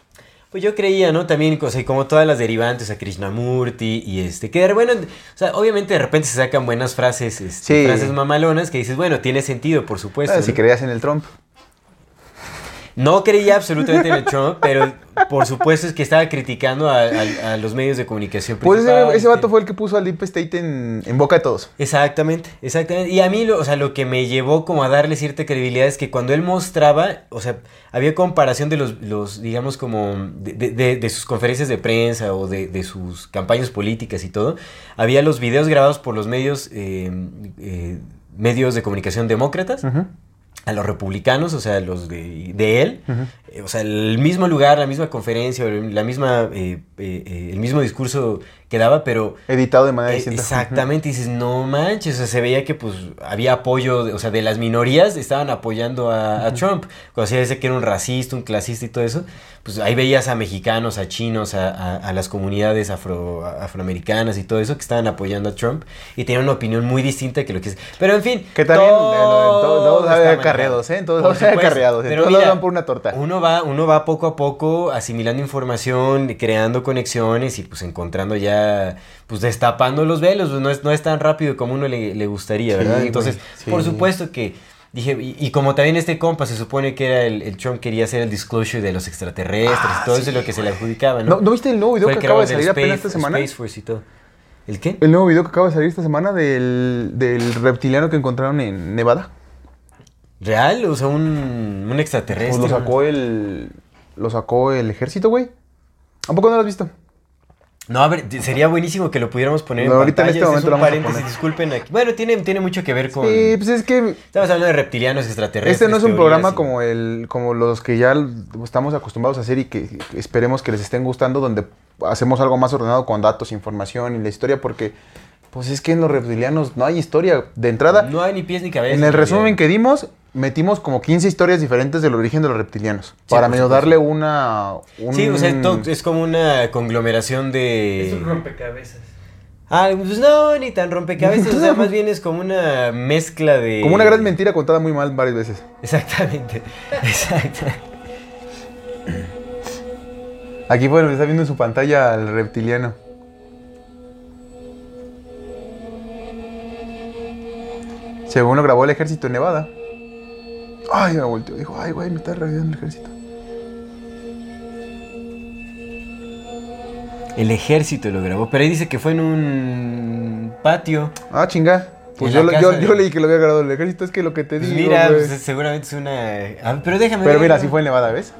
Pues yo creía, ¿no? También, o sea, como todas las derivantes a Krishnamurti y que bueno, o sea, obviamente de repente se sacan buenas frases, sí, frases mamalonas que dices, bueno, tiene sentido, por supuesto. Bueno, si creías en el Trump. No creía absolutamente en el Trump, pero por supuesto es que estaba criticando a los medios de comunicación. Pues ese vato fue el que puso al Deep State en boca de todos. Exactamente. Y a mí, o sea, lo que me llevó como a darle cierta credibilidad es que cuando él mostraba, o sea, había comparación de los digamos, como de sus conferencias de prensa o de sus campañas políticas y todo, había los videos grabados por los medios de comunicación demócratas, uh-huh, a los republicanos, o sea, los de él, uh-huh, o sea, el mismo lugar, la misma conferencia, la misma, el mismo discurso que daba, pero... editado de manera distinta. Exactamente, uh-huh. Dices, no manches, o sea, se veía que pues había apoyo, o sea, de las minorías estaban apoyando a Trump, cuando se decía que era un racista, un clasista y todo eso, pues ahí veías a mexicanos, a chinos, a las comunidades afroamericanas y todo eso que estaban apoyando a Trump y tenían una opinión muy distinta que lo que es. Pero en fin, que también todos habían acarreados, ¿eh? Todos habían acarreados, todos van por una torta. Uno va poco a poco asimilando información, creando conexiones y pues encontrando ya, pues destapando los velos, pues no es tan rápido como uno le gustaría, ¿verdad? Sí, entonces, sí, por supuesto que dije, y como también este compa se supone que era el Trump quería hacer el disclosure de los extraterrestres, todo sí, eso es lo que se le adjudicaba, ¿no? ¿No viste el nuevo video que acaba de salir apenas esta semana? Space Force y todo. ¿El qué? El nuevo video que acaba de salir esta semana del reptiliano que encontraron en Nevada. ¿Real? O sea, un extraterrestre. Pues lo sacó el ejército, güey. ¿A poco no lo has visto? No, a ver, sería buenísimo que lo pudiéramos poner en pantalla. Ahorita en este momento lo vamos a poner. Disculpen aquí. Bueno, tiene mucho que ver con... Sí, pues es que... Estamos hablando de reptilianos, extraterrestres. Este no es un programa como los que ya estamos acostumbrados a hacer y que esperemos que les estén gustando, donde hacemos algo más ordenado con datos, información y la historia, porque pues es que en los reptilianos no hay historia. De entrada... No hay ni pies ni cabeza. En el resumen que dimos... Metimos como 15 historias diferentes del origen de los reptilianos. Sí, para medio darle una... Sí, o sea, es como una conglomeración de... Es un rompecabezas. Ah, pues no, ni tan rompecabezas. O sea, más bien es como una mezcla de... Como una gran mentira contada muy mal varias veces. Exactamente. Exacto. Aquí, bueno, está viendo en su pantalla al reptiliano. Según lo grabó el ejército en Nevada. Ay, me volteó. Dijo, ay, güey, me está reviviendo el ejército. El ejército lo grabó, pero ahí dice que fue en un patio. Ah, chinga. Pues yo leí que lo había grabado el ejército, es que lo que te digo. Mira, pues, seguramente es una... Ah, pero déjame ver. Pero mira, sí fue en Nevada, ¿ves?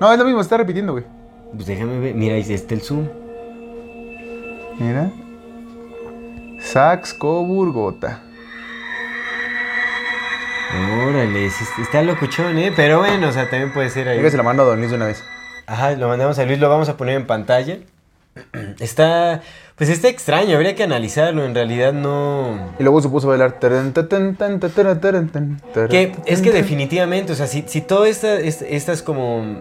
No, es lo mismo, se está repitiendo, güey. Pues déjame ver. Mira, ahí está el zoom. Mira. Sax Coburgota. Órale, está locuchón, pero bueno, o sea, también puede ser ahí. Creo que se lo mando a Don Luis de una vez. Ajá, lo mandamos a Luis, lo vamos a poner en pantalla. Está extraño, habría que analizarlo, en realidad no... Y luego se puso a bailar. Que es que definitivamente, o sea, si todo estas como...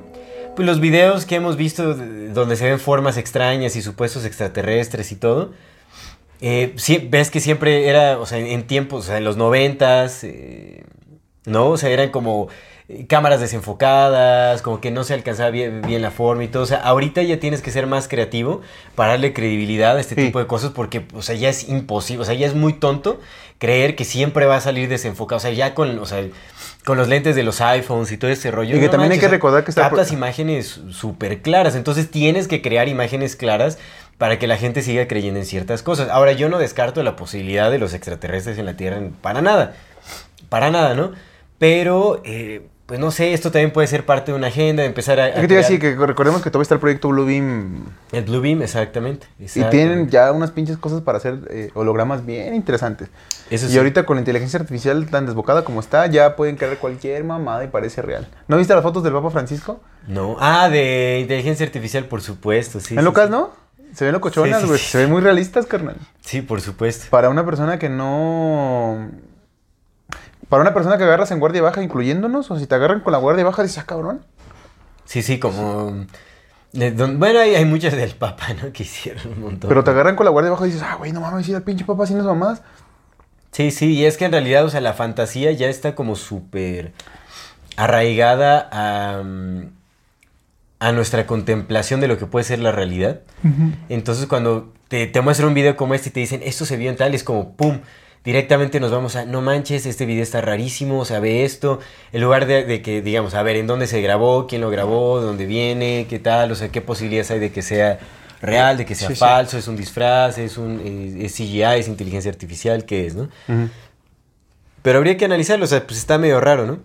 Pues los videos que hemos visto donde se ven formas extrañas y supuestos extraterrestres y todo... ves que siempre era, o sea, en tiempos, o sea, en los 90s, ¿no? O sea, eran como cámaras desenfocadas, como que no se alcanzaba bien la forma y todo. O sea, ahorita ya tienes que ser más creativo para darle credibilidad a este tipo de cosas porque, o sea, ya es imposible, o sea, ya es muy tonto creer que siempre va a salir desenfocado. O sea, ya con los lentes de los iPhones y todo ese rollo. Y que no también manches, hay que recordar que está... Captas imágenes súper claras, entonces tienes que crear imágenes claras para que la gente siga creyendo en ciertas cosas. Ahora, yo no descarto la posibilidad de los extraterrestres en la Tierra para nada, ¿no? Pero, pues no sé, esto también puede ser parte de una agenda, de empezar a... ¿Qué te iba a decir? Que recordemos que todavía está el proyecto Blue Beam. El Blue Beam, exactamente. Y tienen ya unas pinches cosas para hacer hologramas bien interesantes. Eso sí. Y ahorita con la inteligencia artificial tan desbocada como está, ya pueden crear cualquier mamada y parece real. ¿No viste las fotos del Papa Francisco? No. Ah, de inteligencia artificial, por supuesto, sí. ¿En Lucas, no? Se ven locochonas, güey. Sí. Se ven muy realistas, carnal. Sí, por supuesto. Para una persona que no... Para una persona que agarras en guardia baja, incluyéndonos, o si te agarran con la guardia baja, dices, ah, cabrón. Sí, como... Bueno, hay muchas del Papa, ¿no? Que hicieron un montón. Pero te agarran con la guardia baja y dices, ah, güey, no mames, ir al pinche Papa haciendo esas mamadas. Sí, y es que en realidad, o sea, la fantasía ya está como súper arraigada a nuestra contemplación de lo que puede ser la realidad. Uh-huh. Entonces, cuando te muestran un video como este y te dicen, esto se vio en tal, es como ¡pum! Directamente nos vamos a, no manches, este video está rarísimo, o sea, ve esto. En lugar de que, digamos, a ver, ¿en dónde se grabó? ¿Quién lo grabó? ¿Dónde viene? ¿Qué tal? O sea, ¿qué posibilidades hay de que sea real, de que sea falso? ¿Es un disfraz? ¿Es CGI? ¿Es inteligencia artificial? ¿Qué es, no? Uh-huh. Pero habría que analizarlo, o sea, pues está medio raro, ¿no?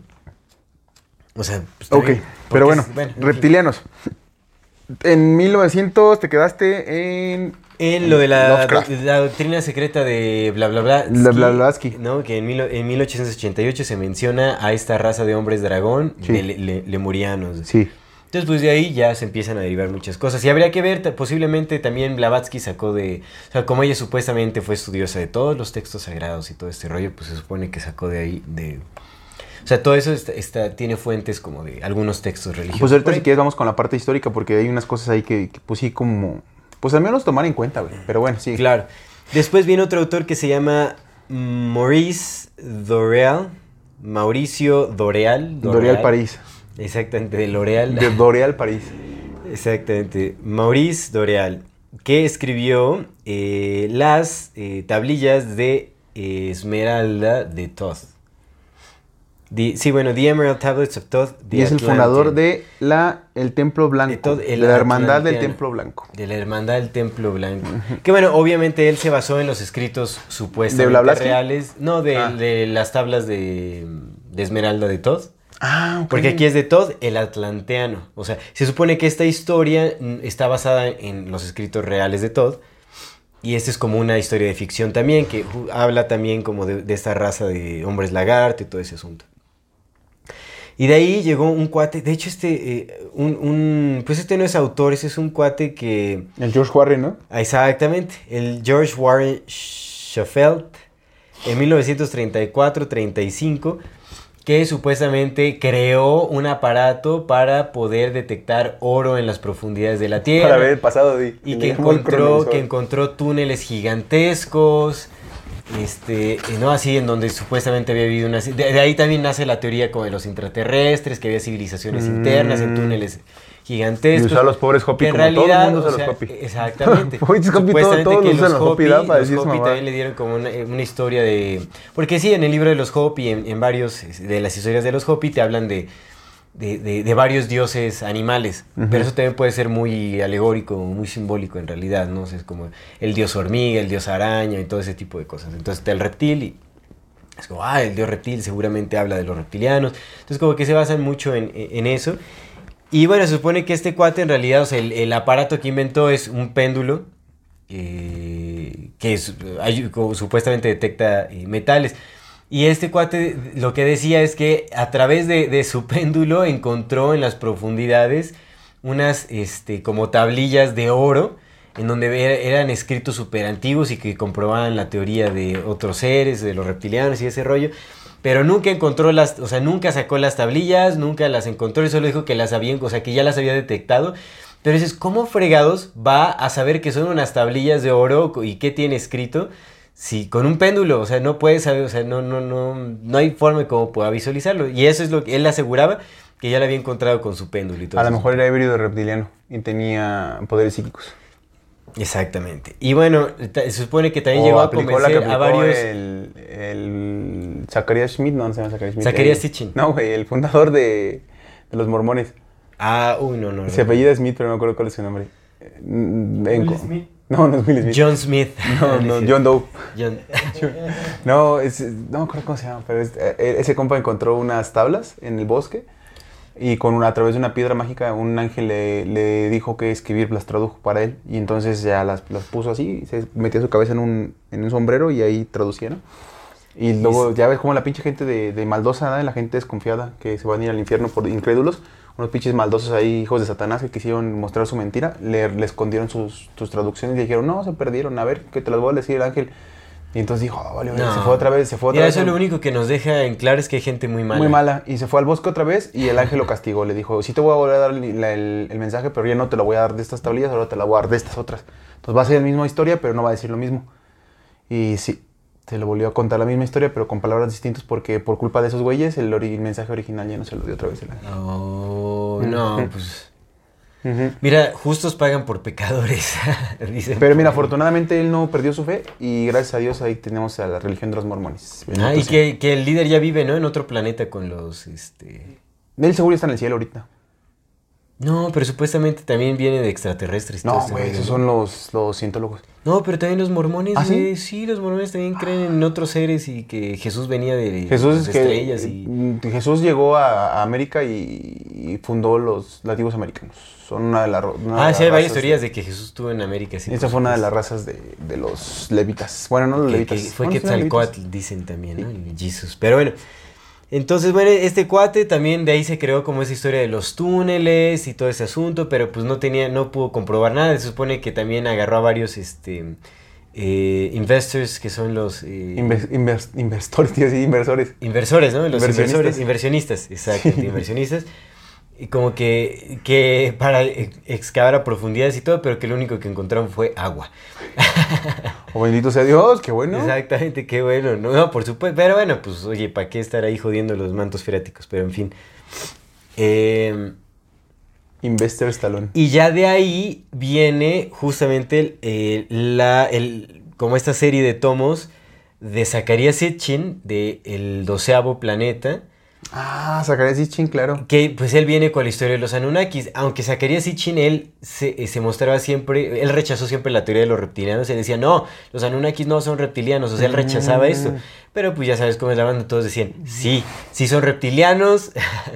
O sea, pues, ok, pero bueno, reptilianos. En 1900 te quedaste en lo de la doctrina secreta de Blavatsky, ¿no? Que en 1888 se menciona a esta raza de hombres dragón, lemurianos. Sí. Entonces, pues de ahí ya se empiezan a derivar muchas cosas. Y habría que ver, posiblemente también Blavatsky sacó de... O sea, como ella supuestamente fue estudiosa de todos los textos sagrados y todo este rollo, pues se supone que sacó de ahí de... O sea, todo eso tiene fuentes como de algunos textos religiosos. Pues ahorita si quieres vamos con la parte histórica porque hay unas cosas ahí que pues sí como... Pues al menos tomar en cuenta, güey. Pero bueno, sí. Claro. Después viene otro autor que se llama Mauricio Doreal. Doreal París. Exactamente, de L'Oreal. De Doreal París. Exactamente. Maurice Doreal, que escribió las tablillas de Esmeralda de Thoth. The Emerald Tablets of Thoth. Y es el fundador de el Templo Blanco. De la Hermandad del Templo Blanco. De la Hermandad del Templo Blanco. Que bueno, obviamente él se basó en los escritos supuestamente reales. No, de las tablas de Esmeralda de Thoth. Ah, okay. Porque aquí es de Thoth, el atlanteano. O sea, se supone que esta historia está basada en los escritos reales de Thoth. Y esta es como una historia de ficción también, que habla también como de esta raza de hombres lagarto y todo ese asunto. Y de ahí llegó un cuate, de hecho pues este no es autor, ese es un cuate que... El George Warren, ¿no? Exactamente, el George Warren Sheffield, en 1934-35, que supuestamente creó un aparato para poder detectar oro en las profundidades de la Tierra. Para ver el pasado. Y que encontró túneles gigantescos... no así en donde supuestamente había habido una... De ahí también nace la teoría como de los intraterrestres, que había civilizaciones internas en túneles gigantescos. Y usó a los pobres Hopi como realidad, todo el mundo usa a los Hopi. Exactamente. Supuestamente que los Hopi también le dieron como una historia de... Porque sí, en el libro de los Hopi, en varios de las historias de los Hopi, te hablan de varios dioses animales, pero eso también puede ser muy alegórico, muy simbólico en realidad, ¿no? O sea, es como el dios hormiga, el dios araña y todo ese tipo de cosas. Entonces está el reptil y es como, el dios reptil seguramente habla de los reptilianos. Entonces como que se basan mucho en eso. Y bueno, se supone que este cuate en realidad, o sea, el aparato que inventó es un péndulo que supuestamente detecta metales. Y este cuate lo que decía es que a través de su péndulo encontró en las profundidades unas como tablillas de oro en donde eran escritos súper antiguos y que comprobaban la teoría de otros seres, de los reptilianos y ese rollo, pero nunca encontró nunca sacó las tablillas, nunca las encontró y solo dijo que las había, o sea, que ya las había detectado. Pero dices, ¿cómo fregados va a saber que son unas tablillas de oro y qué tiene escrito? Sí, con un péndulo, o sea, no puedes saber, o sea, no hay forma de cómo pueda visualizarlo. Y eso es lo que él aseguraba, que ya lo había encontrado con su péndulo y todo. A lo mejor era híbrido reptiliano y tenía poderes psíquicos. Exactamente. Y bueno, se supone que también llegó a convencer a varios... el Zecharia Schmidt, no se llama Zecharia Schmidt. Zecharia Sitchin. No, güey, el fundador de los mormones. No. Se apellida Smith, pero no recuerdo cuál es su nombre. Will Smith. No es Will Smith. John Smith. No, John Doe. No me acuerdo cómo se llama, pero ese compa encontró unas tablas en el bosque y a través de una piedra mágica un ángel le dijo que escribir, las tradujo para él y entonces ya las puso así, se metió su cabeza en un sombrero y ahí traducía, ¿no? Y luego ya ves cómo la pinche gente de maldosa, ¿no? La gente desconfiada que se van a ir al infierno por incrédulos. Unos pinches maldosos ahí, hijos de Satanás, que quisieron mostrar su mentira, le escondieron sus traducciones y le dijeron, no, se perdieron, a ver, que te las voy a decir el ángel. Y entonces dijo, se fue otra vez. Eso es lo único que nos deja en claro es que hay gente muy mala. Muy mala, y se fue al bosque otra vez y el ángel lo castigó, le dijo, sí te voy a volver a dar el mensaje, pero ya no te lo voy a dar de estas tablillas, ahora te la voy a dar de estas otras. Entonces va a ser la misma historia, pero no va a decir lo mismo. Y sí, se le volvió a contar la misma historia, pero con palabras distintas, porque por culpa de esos güeyes, el mensaje original ya no se lo dio otra vez el ángel. Mira, justos pagan por pecadores, dicen. Pero mira, afortunadamente él no perdió su fe, y gracias a Dios ahí tenemos a la religión de los mormones. Y que el líder ya vive, ¿no? En otro planeta con los, Él seguro está en el cielo ahorita. No, pero supuestamente también viene de extraterrestres. No, güey, esos son los cientólogos. No, pero también los mormones. ¿Ah, sí? Sí, los mormones también creen en otros seres y que Jesús venía de estrellas. Jesús llegó a América y fundó los nativos americanos. Son una de las hay varias teorías de que Jesús estuvo en América. Sí, esa fue una de las razas de los levitas. Bueno, no los levitas. Fue Quetzalcóatl, dicen también, ¿no? Sí. Jesús. Pero bueno... Entonces, bueno, este cuate también de ahí se creó como esa historia de los túneles y todo ese asunto, pero pues no pudo comprobar nada. Se supone que también agarró a varios investors, que son los... inversores. Inversores, ¿no? Los inversionistas, exacto, sí. Inversionistas. Y como que para excavar a profundidades y todo, pero que lo único que encontraron fue agua. Oh, bendito sea Dios, qué bueno. Exactamente, qué bueno. No, por supuesto, pero bueno, pues oye, ¿para qué estar ahí jodiendo los mantos freáticos? Pero en fin. Investor Stallone. Y ya de ahí viene justamente como esta serie de tomos de Zecharia Sitchin, de El 12º Planeta. Ah, Zecharia Sitchin, claro. Que pues él viene con la historia de los Anunnakis. Aunque Zecharia Sitchin, él se mostraba siempre, él rechazó siempre la teoría de los reptilianos. Él decía, no, los Anunnakis no son reptilianos. O sea, él rechazaba esto. Pero pues ya sabes cómo es la banda, todos decían, sí, sí son reptilianos,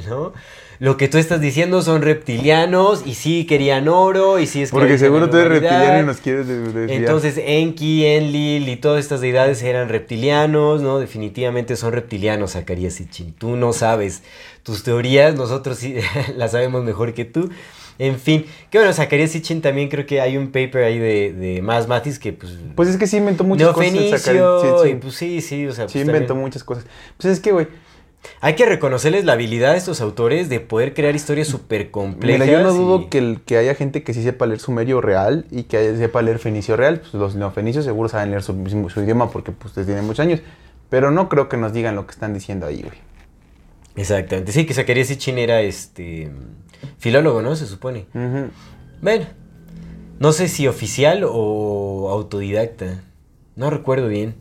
¿no? Lo que tú estás diciendo son reptilianos, y sí querían oro, y sí es que... Porque seguro tú eres reptiliano y nos quieres desviar. Entonces Enki, Enlil y todas estas deidades eran reptilianos, ¿no? Definitivamente son reptilianos, Zecharia Sitchin. Tú no sabes tus teorías, nosotros sí las sabemos mejor que tú. En fin, que bueno, Zecharia Sitchin también creo que hay un paper ahí de Miles Mathis que pues... Pues es que sí inventó muchas cosas. Neofenicio, y pues sí, o sea... Sí pues, inventó también muchas cosas. Pues es que, güey... Hay que reconocerles la habilidad de estos autores de poder crear historias súper complejas. Mira, yo no dudo que haya gente que sí sepa leer sumerio real y que sepa leer fenicio real. Pues los neofenicios seguro saben leer su idioma porque pues tienen muchos años. Pero no creo que nos digan lo que están diciendo ahí, güey. Exactamente. Sí, que Zecharia Sitchin era filólogo, ¿no? Se supone. Uh-huh. Bueno, no sé si oficial o autodidacta. No recuerdo bien.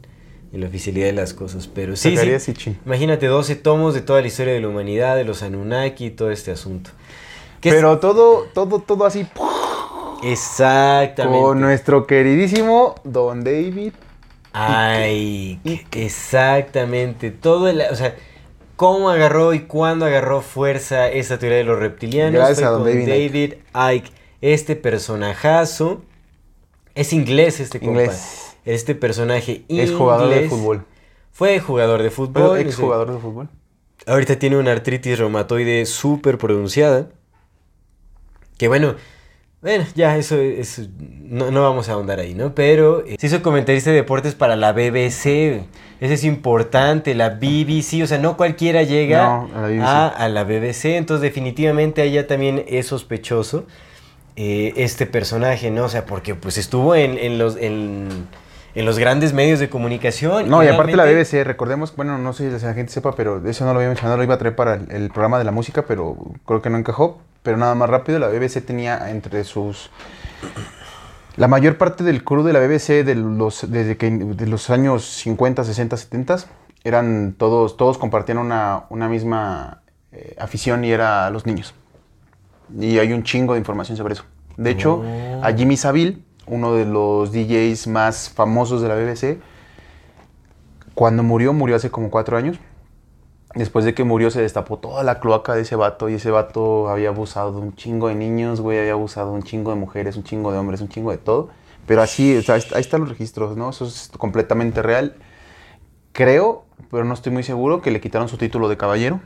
En la oficialidad de las cosas, pero sí. Imagínate 12 tomos de toda la historia de la humanidad, de los Anunnaki y todo este asunto. Pero todo así. Exactamente. Con nuestro queridísimo Don David Icke. Ay, exactamente. O sea, cómo agarró y cuándo agarró fuerza esta teoría de los reptilianos. Gracias a Don David Icke. Este personajazo. Es inglés este compa. Este personaje inglés. Es jugador de fútbol. Fue jugador de fútbol. Pero exjugador de fútbol. Ahorita tiene una artritis reumatoide súper pronunciada. Que bueno, ya eso no vamos a ahondar ahí, ¿no? Pero se hizo comentarista de deportes para la BBC. Eso es importante, la BBC. O sea, no cualquiera llega a la BBC. Entonces, definitivamente, allá también es sospechoso este personaje, ¿no? O sea, porque pues estuvo en los grandes medios de comunicación. No, y aparte la BBC, recordemos, bueno, no sé si la gente sepa, pero eso no lo había mencionado, lo iba a traer para el programa de la música, pero creo que no encajó. Pero nada más rápido, la BBC tenía entre sus... La mayor parte del crew de la BBC de los años 50, 60, 70, eran todos compartían una misma afición y era los niños. Y hay un chingo de información sobre eso. De hecho, a Jimmy Savile, uno de los DJs más famosos de la BBC, cuando murió hace como 4 años. Después de que murió se destapó toda la cloaca de ese vato, y ese vato había abusado de un chingo de niños, güey, había abusado de un chingo de mujeres, un chingo de hombres, un chingo de todo. Pero así, o sea, ahí están los registros, ¿no? Eso es completamente real. Creo, pero no estoy muy seguro, que le quitaron su título de caballero.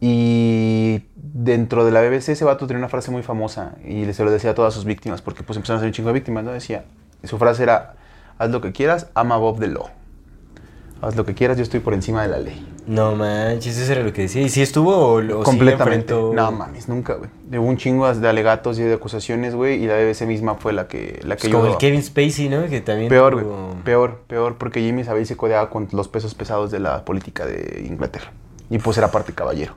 Y dentro de la BBC ese vato tenía una frase muy famosa y se lo decía a todas sus víctimas, porque pues empezaron a ser un chingo de víctimas, ¿no? Decía, su frase era, haz lo que quieras, I'm above the law. Haz lo que quieras, yo estoy por encima de la ley. No manches, eso era lo que decía. ¿Y si estuvo o completamente? Sí, no mames, nunca, güey. Hubo un chingo de alegatos y de acusaciones, güey, y la BBC misma fue la que pues como el Kevin Spacey, ¿no? Que también peor, güey, tuvo... peor, porque Jimmy Savile se codeaba con los pesos pesados de la política de Inglaterra. Y pues era parte caballero.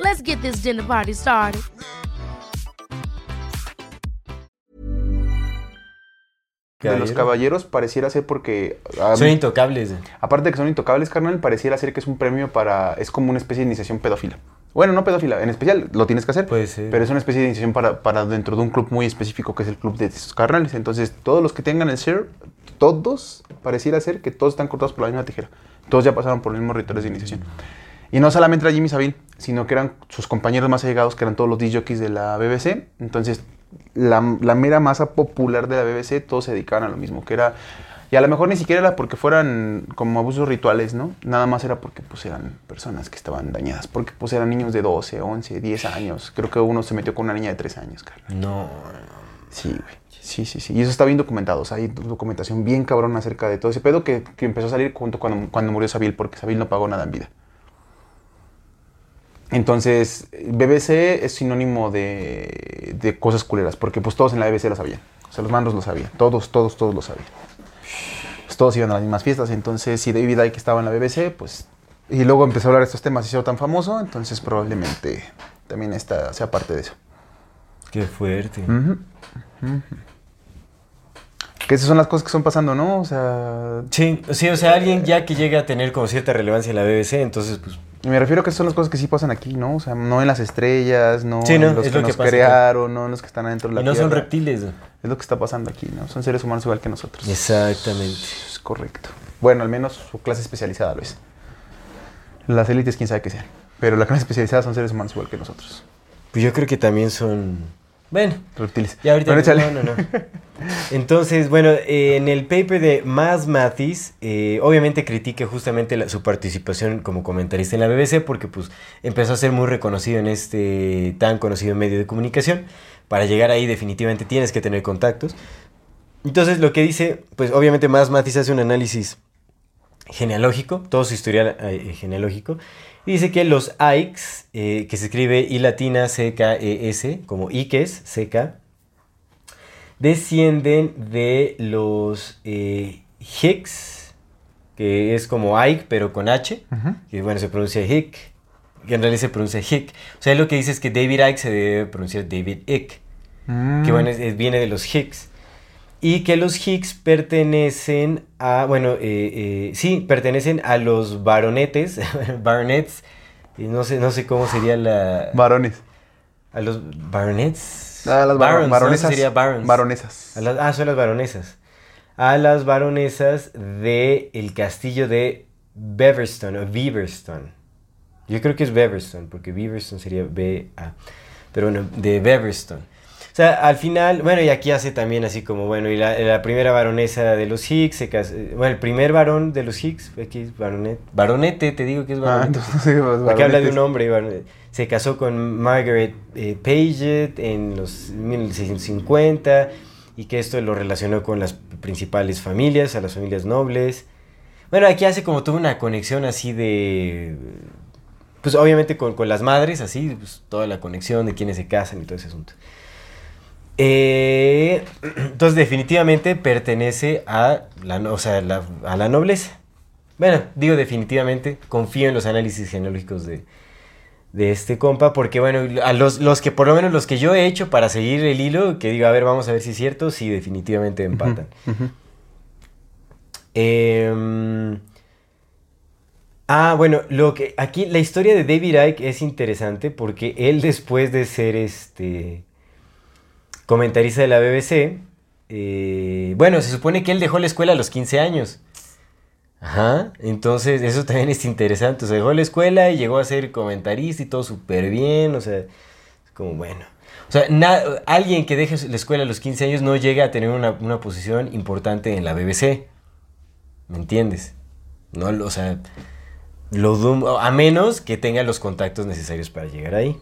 Let's get this dinner party started. De los caballeros pareciera ser porque... son intocables. Aparte de que son intocables, carnal, pareciera ser que es un premio para... Es como una especie de iniciación pedófila. Bueno, no pedófila, en especial lo tienes que hacer. Pues sí. Pero es una especie de iniciación para dentro de un club muy específico que es el club de esos carnales. Entonces, todos los que tengan el share, todos, pareciera ser que todos están cortados por la misma tijera. Todos ya pasaron por los mismos rituales de iniciación. Y no solamente era Jimmy Savile, sino que eran sus compañeros más allegados, que eran todos los disjockeys de la BBC. Entonces... La mera masa popular de la BBC, todos se dedicaban a lo mismo, que era... Y a lo mejor ni siquiera era porque fueran como abusos rituales, ¿no? Nada más era porque pues eran personas que estaban dañadas, porque pues eran niños de 12, 11, 10 años. Creo que uno se metió con una niña de 3 años, carnal. No. Sí, güey. Sí. Y eso está bien documentado. O sea, hay documentación bien cabrón acerca de todo ese pedo que empezó a salir junto cuando murió Savile, porque Savile no pagó nada en vida. Entonces, BBC es sinónimo de cosas culeras, porque pues todos en la BBC lo sabían. O sea, los mandos lo sabían. Todos lo sabían. Pues, todos iban a las mismas fiestas. Entonces, si David Icke estaba en la BBC, pues... Y luego empezó a hablar de estos temas y se hizo tan famoso, entonces probablemente también esta sea parte de eso. Qué fuerte. Uh-huh. Uh-huh. Que esas son las cosas que son pasando, ¿no? O sea... Sí, o sea, alguien ya que llega a tener como cierta relevancia en la BBC, entonces pues... Y me refiero a que esas son las cosas que sí pasan aquí, ¿no? O sea, no en las estrellas, no, sí, no en los que nos crearon, no en los que están adentro de la Tierra. Y no son reptiles. ¿No? Es lo que está pasando aquí, ¿no? Son seres humanos igual que nosotros. Exactamente. Es correcto. Bueno, al menos su clase especializada lo es. Las élites quién sabe qué sean. Pero la clase especializada son seres humanos igual que nosotros. Pues yo creo que también son... Bueno, reptiles. Ya ahorita no. Entonces, bueno, en el paper de Miles Mathis, obviamente critique justamente su participación como comentarista en la BBC, porque pues empezó a ser muy reconocido en este tan conocido medio de comunicación. Para llegar ahí definitivamente tienes que tener contactos. Entonces, lo que dice, pues obviamente Miles Mathis hace un análisis genealógico, todo su historial genealógico. Dice que los Ikes, que se escribe I latina C-K-E-S, como Ikes, C-K, descienden de los Hicks, que es como Ike, pero con H, uh-huh. Que bueno, se pronuncia Hick, que en realidad se pronuncia Hick. O sea, lo que dice es que David Icke se debe pronunciar David Icke, que bueno, viene de los Hicks. Y que los Hicks pertenecen a... Bueno, pertenecen a los baronetes. Baronets. No sé cómo sería la... Barones. A los baronets. A las baronesas. ¿No sería barons? Baronesas. Son las baronesas. A las baronesas del castillo de Beaverstone o Beaverstone. Yo creo que es Beaverstone, porque Beaverstone sería B-A. Pero bueno, de Beaverstone. O sea, al final, bueno, y aquí hace también así como, bueno, y la primera baronesa de los Hicks, el primer varón de los Hicks, aquí es baronete, te digo que es baronete. Aquí habla de un hombre, baronete. Se casó con Margaret Paget en los 1650, y que esto lo relacionó con las principales familias, a las familias nobles. Bueno, aquí hace como toda una conexión así de... Pues obviamente con las madres, así, pues, toda la conexión de quienes se casan y todo ese asunto. Entonces definitivamente pertenece a la nobleza. Bueno, digo definitivamente, confío en los análisis genealógicos de este compa, porque bueno, a los que por lo menos los que yo he hecho para seguir el hilo, que digo, a ver, vamos a ver si es cierto, sí, definitivamente empatan. Uh-huh. Bueno, lo que aquí la historia de David Icke es interesante porque él después de ser comentarista de la BBC, bueno, se supone que él dejó la escuela a los 15 años. Ajá, entonces eso también es interesante. O sea, dejó la escuela y llegó a ser comentarista y todo súper bien, o sea, como bueno. O sea, alguien que deje la escuela a los 15 años no llega a tener una posición importante en la BBC. ¿Me entiendes? No, o sea, a menos que tenga los contactos necesarios para llegar ahí.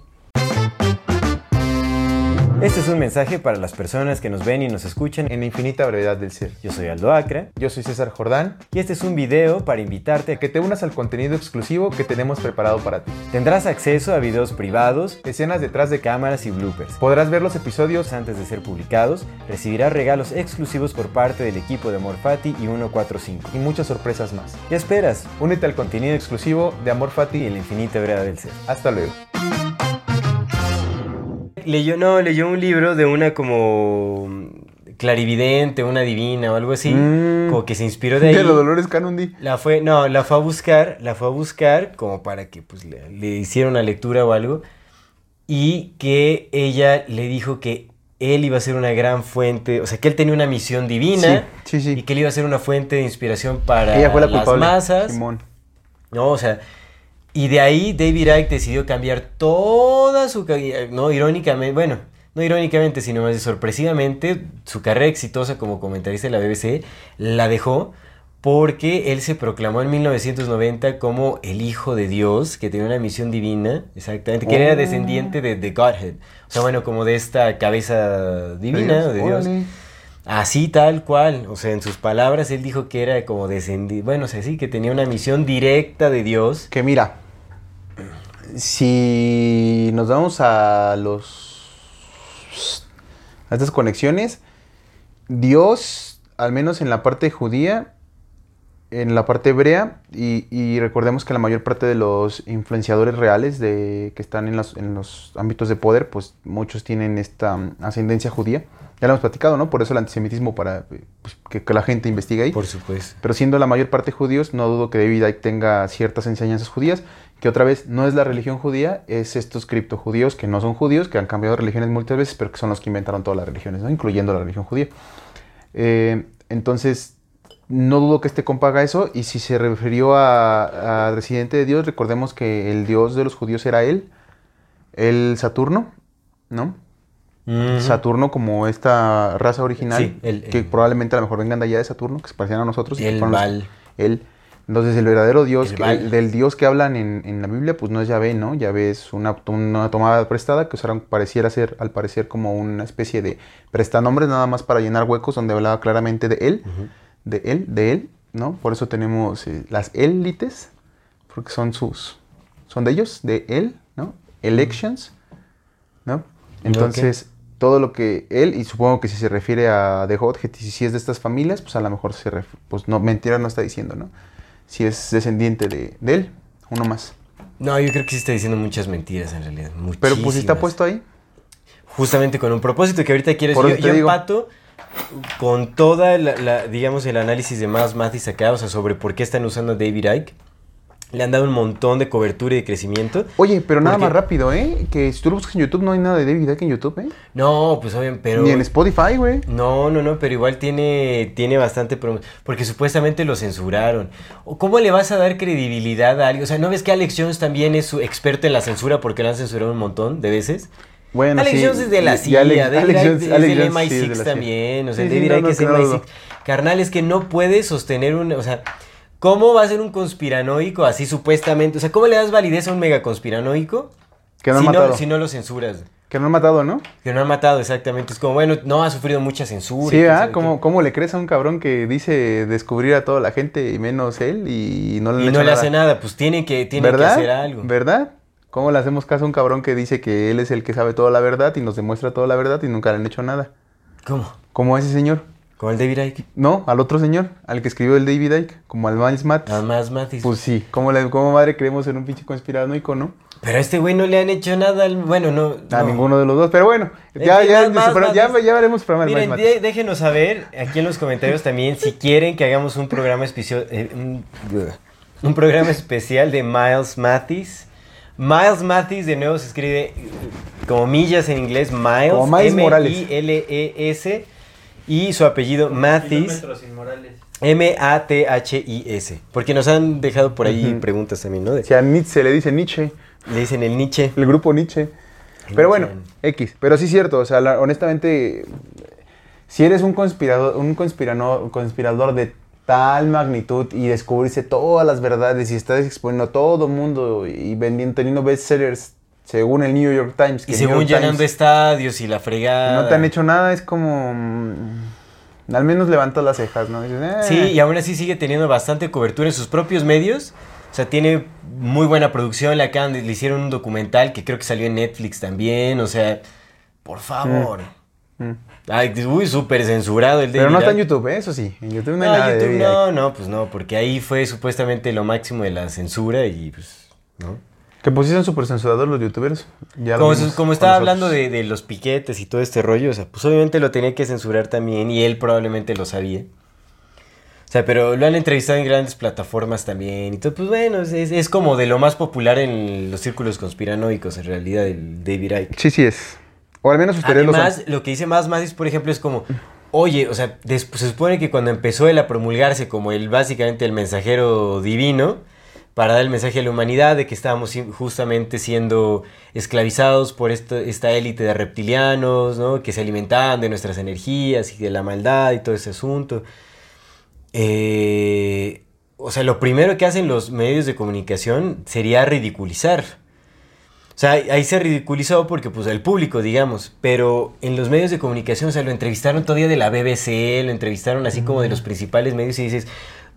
Este es un mensaje para las personas que nos ven y nos escuchan en la infinita brevedad del ser. Yo soy Aldo Acre. Yo soy César Jordán. Y este es un video para invitarte a que te unas al contenido exclusivo que tenemos preparado para ti. Tendrás acceso a videos privados, escenas detrás de cámaras y bloopers. Podrás ver los episodios antes de ser publicados, recibirás regalos exclusivos por parte del equipo de AMORFATI y 145. Y muchas sorpresas más. ¿Qué esperas? Únete al contenido exclusivo de AMORFATI y la infinita brevedad del ser. Hasta luego. Leyó un libro de una como clarividente, una divina o algo así, como que se inspiró de ahí. De los Dolores Cannon. La fue a buscar como para que pues le hiciera una lectura o algo, y que ella le dijo que él iba a ser una gran fuente, o sea, que él tenía una misión divina, sí. Y que él iba a ser una fuente de inspiración para ella fue la las culpable. Masas. Simón. No, o sea, y de ahí David Icke decidió cambiar toda su carrera, no irónicamente, sino más de sorpresivamente, su carrera exitosa como comentarista de la BBC la dejó porque él se proclamó en 1990 como el hijo de Dios, que tenía una misión divina, exactamente, que era descendiente de Godhead, o sea, bueno, como de esta cabeza divina de Dios. Así tal cual, o sea, en sus palabras él dijo que era como descendiente, bueno, o sea, sí, que tenía una misión directa de Dios. Que mira, si nos vamos a estas conexiones, Dios, al menos en la parte judía, en la parte hebrea, y recordemos que la mayor parte de los influenciadores reales que están en los ámbitos de poder, pues muchos tienen esta ascendencia judía. Ya lo hemos platicado, ¿no? Por eso el antisemitismo, para pues, que la gente investigue ahí. Por supuesto. Pero siendo la mayor parte judíos, no dudo que David Icke tenga ciertas enseñanzas judías, que otra vez no es la religión judía, es estos criptojudíos que no son judíos, que han cambiado de religiones muchas veces, pero que son los que inventaron todas las religiones, ¿no? Incluyendo la religión judía. Entonces, no dudo que este compa haga eso, y si se refirió a residente de Dios, recordemos que el Dios de los judíos era él, el Saturno, ¿no? Saturno como esta raza original, sí, que probablemente a lo mejor vengan de allá de Saturno, que se parecían a nosotros. Entonces el verdadero Dios, del Dios que hablan en la Biblia, pues no es Yahvé, ¿no? Yahvé es una tomada prestada que usaron, pareciera ser, al parecer, como una especie de prestanombres nada más para llenar huecos donde hablaba claramente de él, de él, ¿no? Por eso tenemos las élites, porque son de ellos, de él, ¿no? Elections, ¿no? Entonces, todo lo que él, y supongo que si se refiere a The Godhead, y si es de estas familias, pues a lo mejor pues no, mentira no está diciendo, ¿no? Si es descendiente de él, uno más. No, yo creo que sí está diciendo muchas mentiras en realidad, muchísimas. Pero pues está puesto ahí. Justamente con un propósito que ahorita quiero decir. Yo empato con toda digamos, el análisis de Miles Mathis acá, o sea, sobre por qué están usando a David Icke. Le han dado un montón de cobertura y de crecimiento. Oye, pero nada más rápido, ¿eh? Que si tú lo buscas en YouTube, no hay nada de David Icke en YouTube, ¿eh? No, pues obviamente, pero... Ni en Spotify, güey. No, pero igual tiene bastante... Porque supuestamente lo censuraron. ¿Cómo le vas a dar credibilidad a alguien? O sea, ¿no ves que Alex Jones también es su experto en la censura porque lo han censurado un montón de veces? Bueno, Alex Jones es de la CIA, Alex Jones MI6 sí, es de la CIA también. O sea, sí, David Icke es MI6. Carnal, es que no puede sostener un... O sea... ¿Cómo va a ser un conspiranoico así supuestamente? O sea, ¿cómo le das validez a un mega conspiranoico si no lo censuras? Que no han matado, ¿no? Que no han matado, exactamente. Es como, bueno, no ha sufrido mucha censura. Sí, ¿ah? ¿Cómo le crees a un cabrón que dice descubrir a toda la gente y menos él y no le hace nada? Y no le hace nada, pues tiene que hacer algo. ¿Verdad? ¿Cómo le hacemos caso a un cabrón que dice que él es el que sabe toda la verdad y nos demuestra toda la verdad y nunca le han hecho nada? ¿Cómo? Como ese señor. ¿Como el David Icke? No, al otro señor, al que escribió el David Icke, como al Miles Mathis. Al Miles Mathis. Pues sí, como madre creemos en un pinche conspiranoico, ¿no? Pero a este güey no le han hecho nada, a ninguno de los dos, pero bueno, ya veremos para Miles Mathis. Miren, déjenos saber aquí en los comentarios también si quieren que hagamos un programa especial, un programa especial de Miles Mathis. Miles Mathis, de nuevo, se escribe como millas en inglés, Miles, como Miles M-I-L-E-S, y su apellido Mathis, M-A-T-H-I-S, porque nos han dejado por ahí preguntas también, ¿no? Si a Nietzsche le dicen Nietzsche. Le dicen el Nietzsche. El grupo Nietzsche. Pero bueno, X. Pero sí es cierto, o sea, honestamente, si eres un conspirador de tal magnitud y descubrirse todas las verdades y estás exponiendo a todo mundo y teniendo bestsellers según el New York Times. Que y según llenando estadios y la fregada. No te han hecho nada, es como... Al menos levantas las cejas, ¿no? Dices, ". Sí, y aún así sigue teniendo bastante cobertura en sus propios medios. O sea, tiene muy buena producción. Le hicieron un documental que creo que salió en Netflix también. O sea, por favor. Ay, uy, súper censurado el David. Pero no está en YouTube, ¿eh? Eso sí. En YouTube no hay nada de vida. No, pues no. Porque ahí fue supuestamente lo máximo de la censura y pues... ¿no? Que pusieron súper censurador los youtubers. Ya como estaba hablando de los piquetes y todo este rollo, o sea, pues obviamente lo tenía que censurar también y él probablemente lo sabía. O sea, pero lo han entrevistado en grandes plataformas también. Entonces, pues bueno, es como de lo más popular en los círculos conspiranoicos, en realidad, el David Icke. Sí, sí es. O al menos ustedes lo saben. Además, lo que dice Miles Mathis, por ejemplo, es como... Oye, o sea, se supone que cuando empezó él a promulgarse como el básicamente el mensajero divino... para dar el mensaje a la humanidad de que estábamos justamente siendo esclavizados por esta élite de reptilianos, ¿no? Que se alimentaban de nuestras energías y de la maldad y todo ese asunto. O sea, lo primero que hacen los medios de comunicación sería ridiculizar. O sea, ahí se ridiculizó porque, pues, el público, digamos. Pero en los medios de comunicación, o sea, lo entrevistaron todavía de la BBC, lo entrevistaron así como de los principales medios y dices...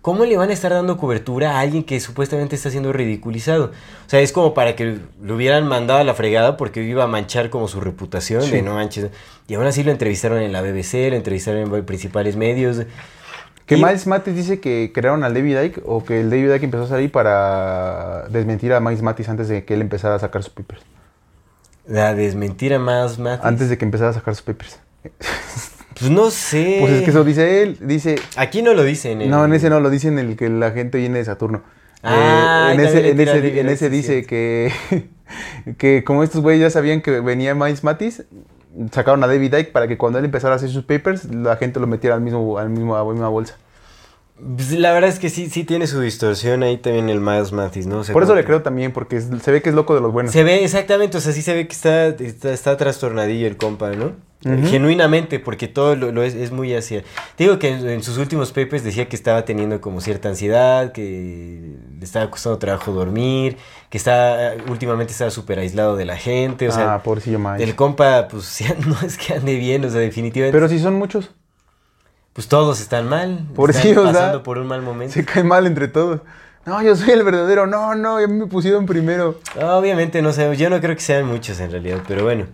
¿Cómo le van a estar dando cobertura a alguien que supuestamente está siendo ridiculizado? O sea, es como para que lo hubieran mandado a la fregada porque iba a manchar como su reputación, sí. De no manches. Y aún así lo entrevistaron en la BBC, lo entrevistaron en principales medios. Que Miles Mathis dice que crearon al David Icke o que el David Icke empezó a salir para desmentir a Miles Mathis antes de que él empezara a sacar sus papers. La desmentir a Miles Mathis. Antes de que empezara a sacar sus papers. Pues no sé. Pues es que eso dice él. Dice. Aquí no lo dice en el... No, en ese no, lo dice en el que la gente viene de Saturno. Ah, en ese dice que como estos güeyes ya sabían que venía Miles Mathis, sacaron a David Icke para que cuando él empezara a hacer sus papers, la gente lo metiera a la misma bolsa. Pues la verdad es que sí tiene su distorsión ahí también el Miles Mathis, ¿no? O sea, por eso le creo también, porque se ve que es loco de los buenos. Se ve, exactamente, o sea, sí se ve que está trastornadillo el compa, ¿no? Uh-huh. Genuinamente, porque todo lo es muy así. Te digo que en sus últimos papers decía que estaba teniendo como cierta ansiedad, que le estaba costando trabajo dormir, que últimamente estaba súper aislado de la gente, o sea... Ah, pobrecillo Miles. El compa, pues, no es que ande bien, o sea, definitivamente... Pero si son muchos... Pues todos están mal, están pasando por un mal momento. Se cae mal entre todos. No, yo soy el verdadero, no, ya me pusieron primero. Obviamente no sé, yo no creo que sean muchos en realidad, pero bueno.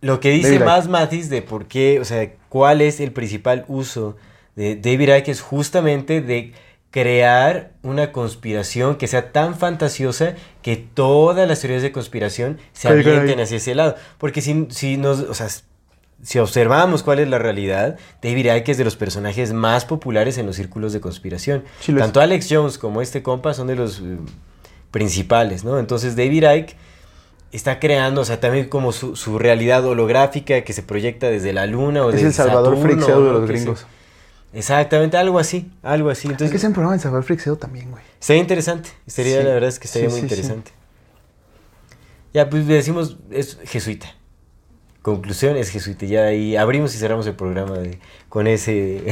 Lo que dice Miles Mathis de por qué, o sea, cuál es el principal uso de David Icke es justamente de crear una conspiración que sea tan fantasiosa que todas las teorías de conspiración se avienten hacia ese lado. Porque si observamos cuál es la realidad, David Icke es de los personajes más populares en los círculos de conspiración. Chiles. Tanto Alex Jones como este compa son de los principales, ¿no? Entonces David Icke está creando, o sea, también como su realidad holográfica que se proyecta desde la luna o desde Saturno. Es el Salvador Frixedo de los gringos. Exactamente, algo así. Entonces, es que es un programa de Salvador Frixedo también, güey. Sería interesante, la verdad es que sería muy interesante. Sí. Ya, pues le decimos, es jesuita. Conclusión es jesuita, ya ahí abrimos y cerramos el programa con ese...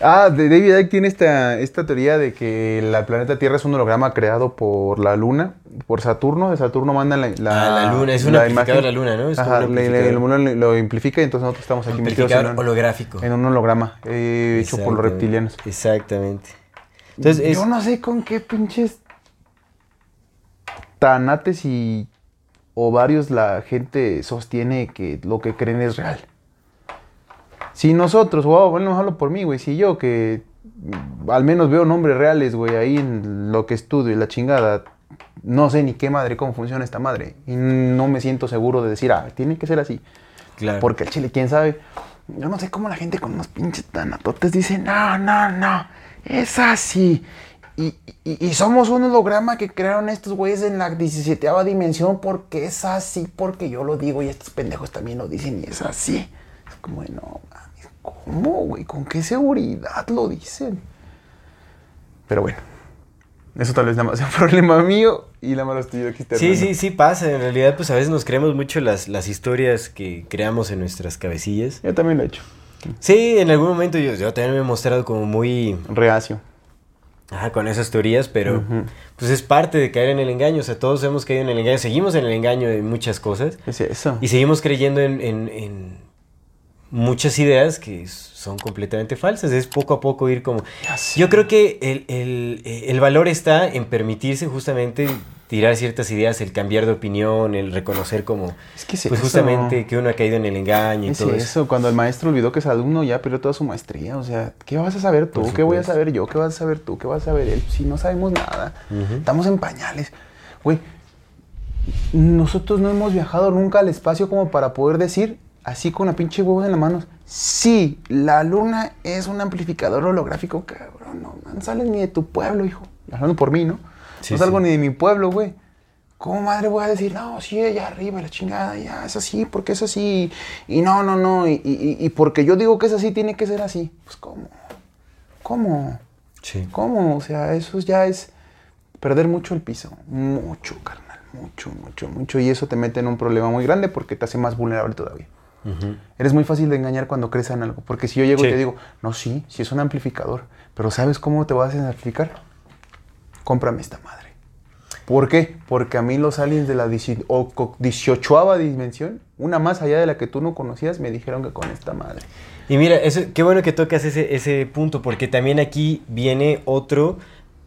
David Icke tiene esta teoría de que el planeta Tierra es un holograma creado por la Luna, por Saturno. De Saturno manda la Luna, es un amplificador de la Luna, ¿no? Ajá, la Luna lo amplifica y entonces nosotros estamos aquí metidos en un holográfico. En un holograma hecho por los reptilianos. Exactamente. Entonces, yo no sé con qué pinches tanates y... o varios la gente sostiene que lo que creen es real. Si nosotros, no hablo por mí, güey, si yo que al menos veo nombres reales, güey, ahí en lo que estudio y la chingada, no sé ni qué madre, cómo funciona esta madre. Y no me siento seguro de decir, tiene que ser así. Claro. Porque el chile, quién sabe. Yo no sé cómo la gente con unos pinches tanatotes dice, no, es así. Y somos un holograma que crearon estos güeyes en la 17ª dimensión porque es así, porque yo lo digo y estos pendejos también lo dicen y es así. Es como, no, mames, ¿cómo, güey? ¿Con qué seguridad lo dicen? Pero bueno, eso tal vez nada más sea un problema mío y nada más lo estoy yo aquí terminando. Sí pasa. En realidad, pues a veces nos creemos mucho las historias que creamos en nuestras cabecillas. Yo también lo he hecho. Sí, en algún momento yo también me he mostrado como muy... reacio. con esas teorías, pero pues es parte de caer en el engaño. O sea, todos hemos caído en el engaño, seguimos en el engaño de muchas cosas. Es eso. Y seguimos creyendo en muchas ideas que son completamente falsas. Es poco a poco ir como... Yo creo que el valor está en permitirse justamente tirar ciertas ideas, el cambiar de opinión, el reconocer como... Es que sí, pues justamente que uno ha caído en el engaño y todo eso. Cuando el maestro olvidó que es alumno, ya perdió toda su maestría. O sea, ¿qué vas a saber tú? ¿Qué voy a saber yo? ¿Qué vas a saber tú? ¿Qué vas a saber él? Si no sabemos nada. Estamos en pañales. Güey, nosotros no hemos viajado nunca al espacio como para poder decir... Así con la pinche huevos en las manos. Sí, la luna es un amplificador holográfico, cabrón. No sales ni de tu pueblo, hijo. Hablando por mí, ¿no? Sí, no salgo ni de mi pueblo, güey. ¿Cómo madre voy a decir? No, sí, allá arriba, la chingada, ya, es así, porque es así. Y no. Y porque yo digo que es así, tiene que ser así. Pues, ¿Cómo? Sí. ¿Cómo? O sea, eso ya es perder mucho el piso. Mucho, carnal. Mucho. Y eso te mete en un problema muy grande porque te hace más vulnerable todavía. Eres muy fácil de engañar cuando crees en algo. Porque si yo llego y te digo, no, sí es un amplificador, pero ¿sabes cómo te vas a amplificar? Cómprame esta madre. ¿Por qué? Porque a mí los aliens de la 18ª dimensión, una más allá de la que tú no conocías, me dijeron que con esta madre. Y mira, eso, qué bueno que tocas ese punto, porque también aquí viene otro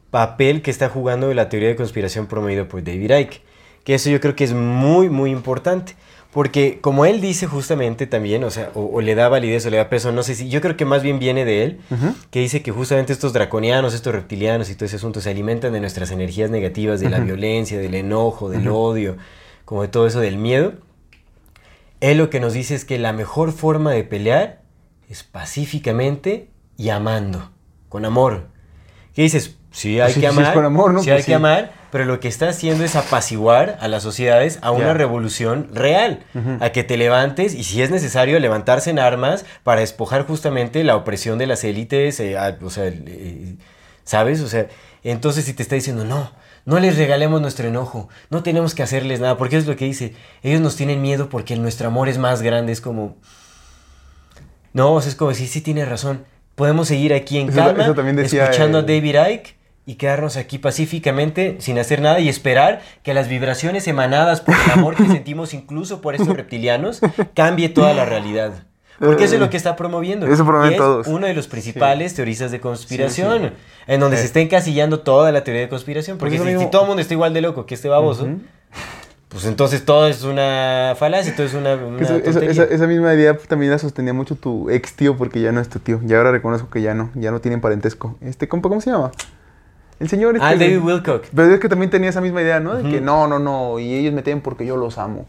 papel que está jugando la teoría de conspiración promovida por David Icke, que eso yo creo que es muy, muy importante. Porque como él dice justamente también, o sea, o le da validez o le da peso, no sé si... Yo creo que más bien viene de él, que dice que justamente estos draconianos, estos reptilianos y todo ese asunto se alimentan de nuestras energías negativas, de la violencia, del enojo, del odio, como de todo eso, del miedo. Él lo que nos dice es que la mejor forma de pelear es pacíficamente y amando, con amor. ¿Qué dices? Sí, hay que amar, con amor, ¿no? Sí, hay que amar, pero lo que está haciendo es apaciguar a las sociedades a una revolución real, a que te levantes, y si es necesario levantarse en armas para despojar justamente la opresión de las élites, o sea, ¿sabes? O sea, entonces si te está diciendo, no les regalemos nuestro enojo, no tenemos que hacerles nada, porque es lo que dice, ellos nos tienen miedo porque nuestro amor es más grande, es como, no, o sea, es como decir, sí tiene razón, podemos seguir aquí en calma, escuchando a David Icke, y quedarnos aquí pacíficamente sin hacer nada y esperar que las vibraciones emanadas por el amor que sentimos incluso por estos reptilianos cambie toda la realidad. Porque eso es lo que está promoviendo. Eso promueve todos. Uno de los principales teoristas de conspiración, en donde se está encasillando toda la teoría de conspiración. Porque si todo el mundo está igual de loco que este baboso, pues entonces todo es una falacia, todo es una tontería. Esa misma idea también la sostenía mucho tu ex tío, porque ya no es tu tío. Y ahora reconozco que ya no tienen parentesco. Este compa, ¿cómo se llama? El señor... David Wilcock. Pero es que también tenía esa misma idea, ¿no? De que no, y ellos me temen porque yo los amo.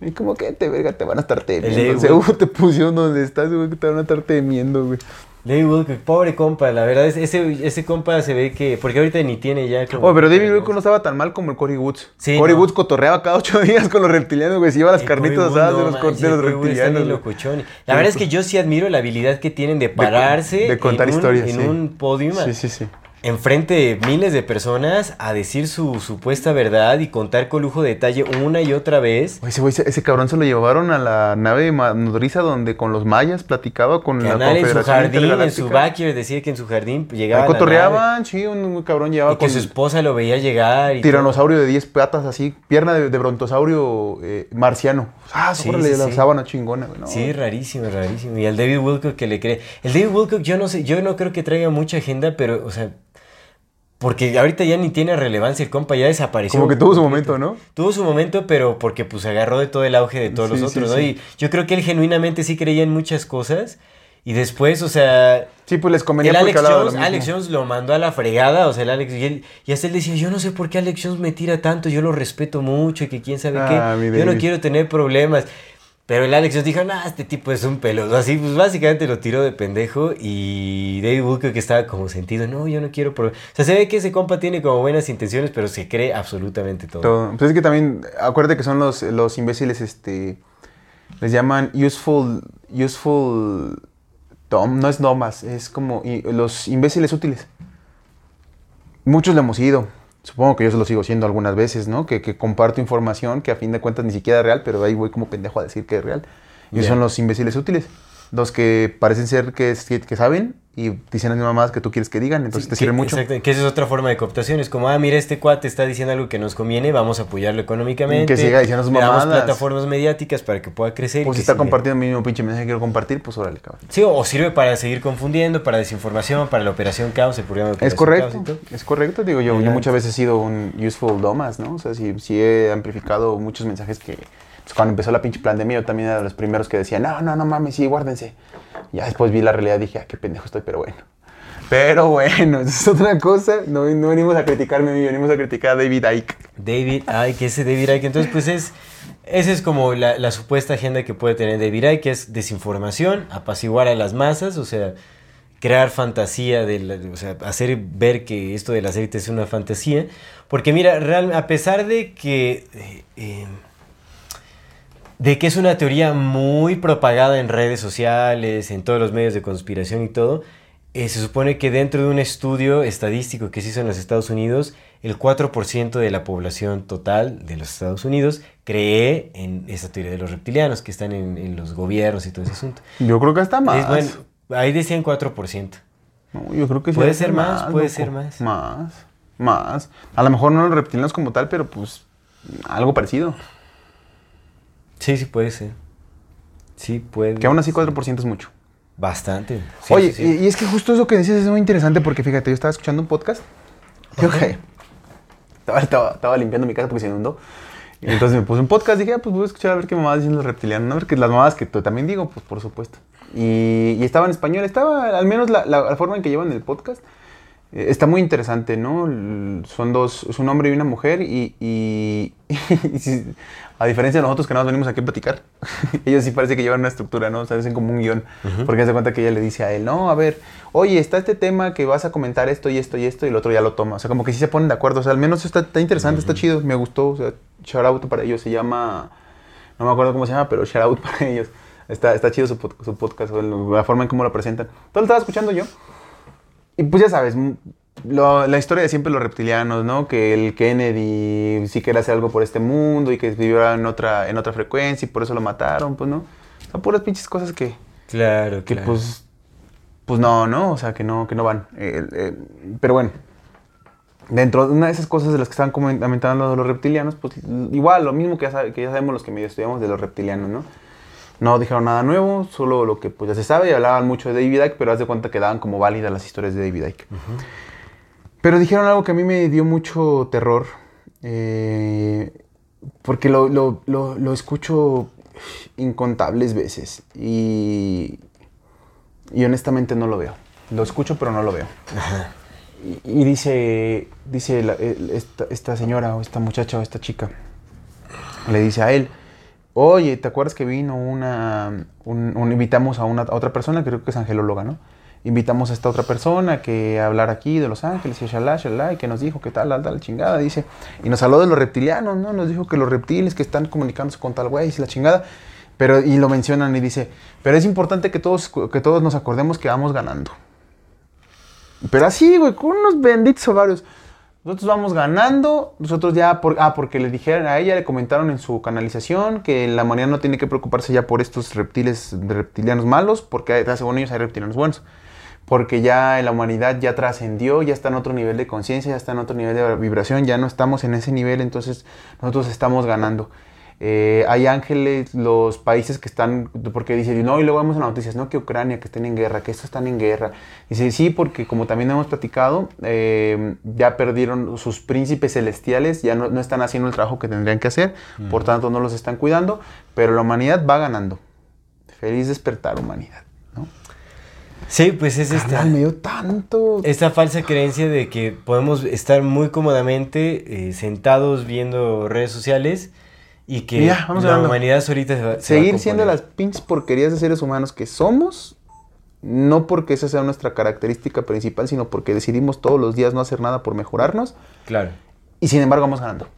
Y como que te van a estar temiendo. Seguro te pusieron donde estás, güey, que te van a estar temiendo, güey. David Wilcock, pobre compa, la verdad, ese compa se ve que... Porque ahorita ni tiene ya... Como pero David Wilcock no estaba tan mal como el Cory Woods. Sí, Cory Woods cotorreaba cada 8 días con los reptilianos, güey. Se iba a las carnitas asadas de los reptilianos. La verdad es que yo sí admiro la habilidad que tienen de pararse... De contar historias, en un podium. Sí. Enfrente de miles de personas a decir su supuesta verdad y contar con lujo de detalle una y otra vez. Ese cabrón se lo llevaron a la nave nodriza donde con los mayas platicaba con la Confederación Intergaláctica. En su backyard, decía que en su jardín llegaba. Cotorreaban, sí, un cabrón llevaba. Y que su esposa lo veía llegar. Tiranosaurio de 10 patas así, pierna de brontosaurio marciano. La sábana chingona. ¿No? Sí, rarísimo. Y al David Wilcock que le cree. El David Wilcock yo no sé, yo no creo que traiga mucha agenda, pero, o sea... Porque ahorita ya ni tiene relevancia el compa, ya desapareció. Como que tuvo su momento, ¿no? Tuvo su momento, pero porque pues agarró de todo el auge de todos los otros, ¿no? Sí. Y yo creo que él genuinamente sí creía en muchas cosas. Y después, o sea... Sí, pues les convenía porque hablaba lo mismo. Alex Jones lo mandó a la fregada, o sea, el Alex... Y hasta él decía, yo no sé por qué Alex Jones me tira tanto, yo lo respeto mucho y que quién sabe qué. Yo no quiero tener problemas. Pero el Alex Jones dijo, este tipo es un pelotudo. Así, pues básicamente lo tiró de pendejo. Y David Wilcock estaba como sentido, yo no quiero problemas. O sea, se ve que ese compa tiene como buenas intenciones, pero se cree absolutamente todo. Pues es que también, acuérdate que son los imbéciles, les llaman useful dumb, no es nomás, es como los imbéciles útiles. Muchos lo hemos ido. Supongo que yo se lo sigo siendo algunas veces, ¿no? Que comparto información que a fin de cuentas ni siquiera es real, pero ahí voy como pendejo a decir que es real. Y son los imbéciles útiles. Los que parecen ser que saben, y dicen las mismas mamadas que tú quieres que digan, entonces sí, te sirve mucho. Exacto, que esa es otra forma de cooptación. Es como, ah, mira, este cuate está diciendo algo que nos conviene, vamos a apoyarlo económicamente. Que siga diciendo sus mamadas. Le damos plataformas mediáticas para que pueda crecer. Pues si está compartiendo el mismo pinche mensaje que quiero compartir, pues órale, cabrón. Sí, o sirve para seguir confundiendo, para desinformación, para la operación caos, el programa de operación. Es correcto, caos, es correcto. Digo, yo muchas veces he sido un useful dumbass, ¿no? O sea, sí he amplificado muchos mensajes que... Pues cuando empezó la pinche pandemia, yo también era de los primeros que decía, no mames, sí, guárdense. Ya después vi la realidad y dije, ah, qué pendejo estoy, pero bueno. Pero bueno, es otra cosa. No venimos a criticarme a mí, venimos a criticar a David Icke. Ese David Icke. Entonces, pues esa es como la supuesta agenda que puede tener David Icke, que es desinformación, apaciguar a las masas, o sea, crear fantasía, o sea, hacer ver que esto del aceite es una fantasía. Porque mira, a pesar de que... de que es una teoría muy propagada en redes sociales, en todos los medios de conspiración y todo, se supone que dentro de un estudio estadístico que se hizo en los Estados Unidos, el 4% de la población total de los Estados Unidos cree en esta teoría de los reptilianos que están en los gobiernos y todo ese asunto. Yo creo que hasta más. Bueno, ahí decían 4%. No, yo creo que sí. Puede ser más, puede ser más. Más. A lo mejor no los reptilianos como tal, pero pues algo parecido. Sí, puede ser. Sí, puede. Que aún así 4% es mucho. Bastante. Sí, oye, sí. Y es que justo eso que decías es muy interesante porque, fíjate, yo estaba escuchando un podcast. Dije, okay. Estaba limpiando mi casa porque se inundó. Entonces me puse un podcast. Dije, pues voy a escuchar a ver qué mamadas dicen los reptilianos. No, porque las mamadas que tú también digo, pues por supuesto. Y estaba en español. Estaba, al menos la forma en que llevan el podcast, está muy interesante, ¿no? Son dos, es un hombre y una mujer y a diferencia de nosotros que nada más venimos aquí a platicar, ellos sí parece que llevan una estructura, ¿no? O sea, hacen como un guión, porque hace cuenta que ella le dice a él, no, a ver, oye, está este tema que vas a comentar esto y esto y esto, y el otro ya lo toma, o sea, como que sí se ponen de acuerdo, o sea, al menos está interesante, está chido, me gustó, o sea, shout out para ellos, se llama, no me acuerdo cómo se llama, pero shout out para ellos, está chido su podcast, la forma en cómo lo presentan, todo lo estaba escuchando yo. Y pues ya sabes, la historia de siempre los reptilianos, ¿no? Que el Kennedy sí quería hacer algo por este mundo y que vivió en otra frecuencia y por eso lo mataron, pues, ¿no? Son puras pinches cosas que... Claro, que pues no, o sea, que no van. Pero bueno, dentro de una de esas cosas de las que están comentando los reptilianos, pues igual, lo mismo que ya sabemos los que medio estudiamos de los reptilianos, ¿no? No dijeron nada nuevo, solo lo que pues ya se sabe, y hablaban mucho de David Icke, pero haz de cuenta que daban como válidas las historias de David Icke. Pero dijeron algo que a mí me dio mucho terror, porque lo escucho incontables veces, y honestamente no lo veo. Lo escucho, pero no lo veo. Y dice esta señora, o esta muchacha, o esta chica, le dice a él, oye, ¿te acuerdas que vino invitamos a otra persona, creo que es angelóloga, ¿no? Invitamos a esta otra persona que hablara aquí de Los Ángeles y shalá, y que nos dijo que tal, chingada, dice. Y nos habló de los reptilianos, ¿no? Nos dijo que los reptiles que están comunicándose con tal güey, y la chingada. Pero, y lo mencionan y dice, pero es importante que todos nos acordemos que vamos ganando. Pero así, güey, con unos benditos ovarios. Nosotros vamos ganando, nosotros ya... porque le dijeron a ella, le comentaron en su canalización que la humanidad no tiene que preocuparse ya por estos reptilianos malos, porque según ellos hay reptilianos buenos. Porque ya la humanidad ya trascendió, ya está en otro nivel de conciencia, ya está en otro nivel de vibración, ya no estamos en ese nivel, entonces nosotros estamos ganando. Hay ángeles, los países que están... Porque dice, no, y luego vemos en las noticias, no, que Ucrania, que estén en guerra, que estos están en guerra. Dice, sí, porque como también hemos platicado, ya perdieron sus príncipes celestiales, ya no están haciendo el trabajo que tendrían que hacer, por tanto no los están cuidando, pero la humanidad va ganando. Feliz despertar, humanidad, ¿no? Sí, pues es esta falsa creencia de que podemos estar muy cómodamente sentados viendo redes sociales. Y que ya, la humanidad solita se va a siendo las pinches porquerías de seres humanos que somos, no porque esa sea nuestra característica principal, sino porque decidimos todos los días no hacer nada por mejorarnos. Claro. Y sin embargo vamos ganando.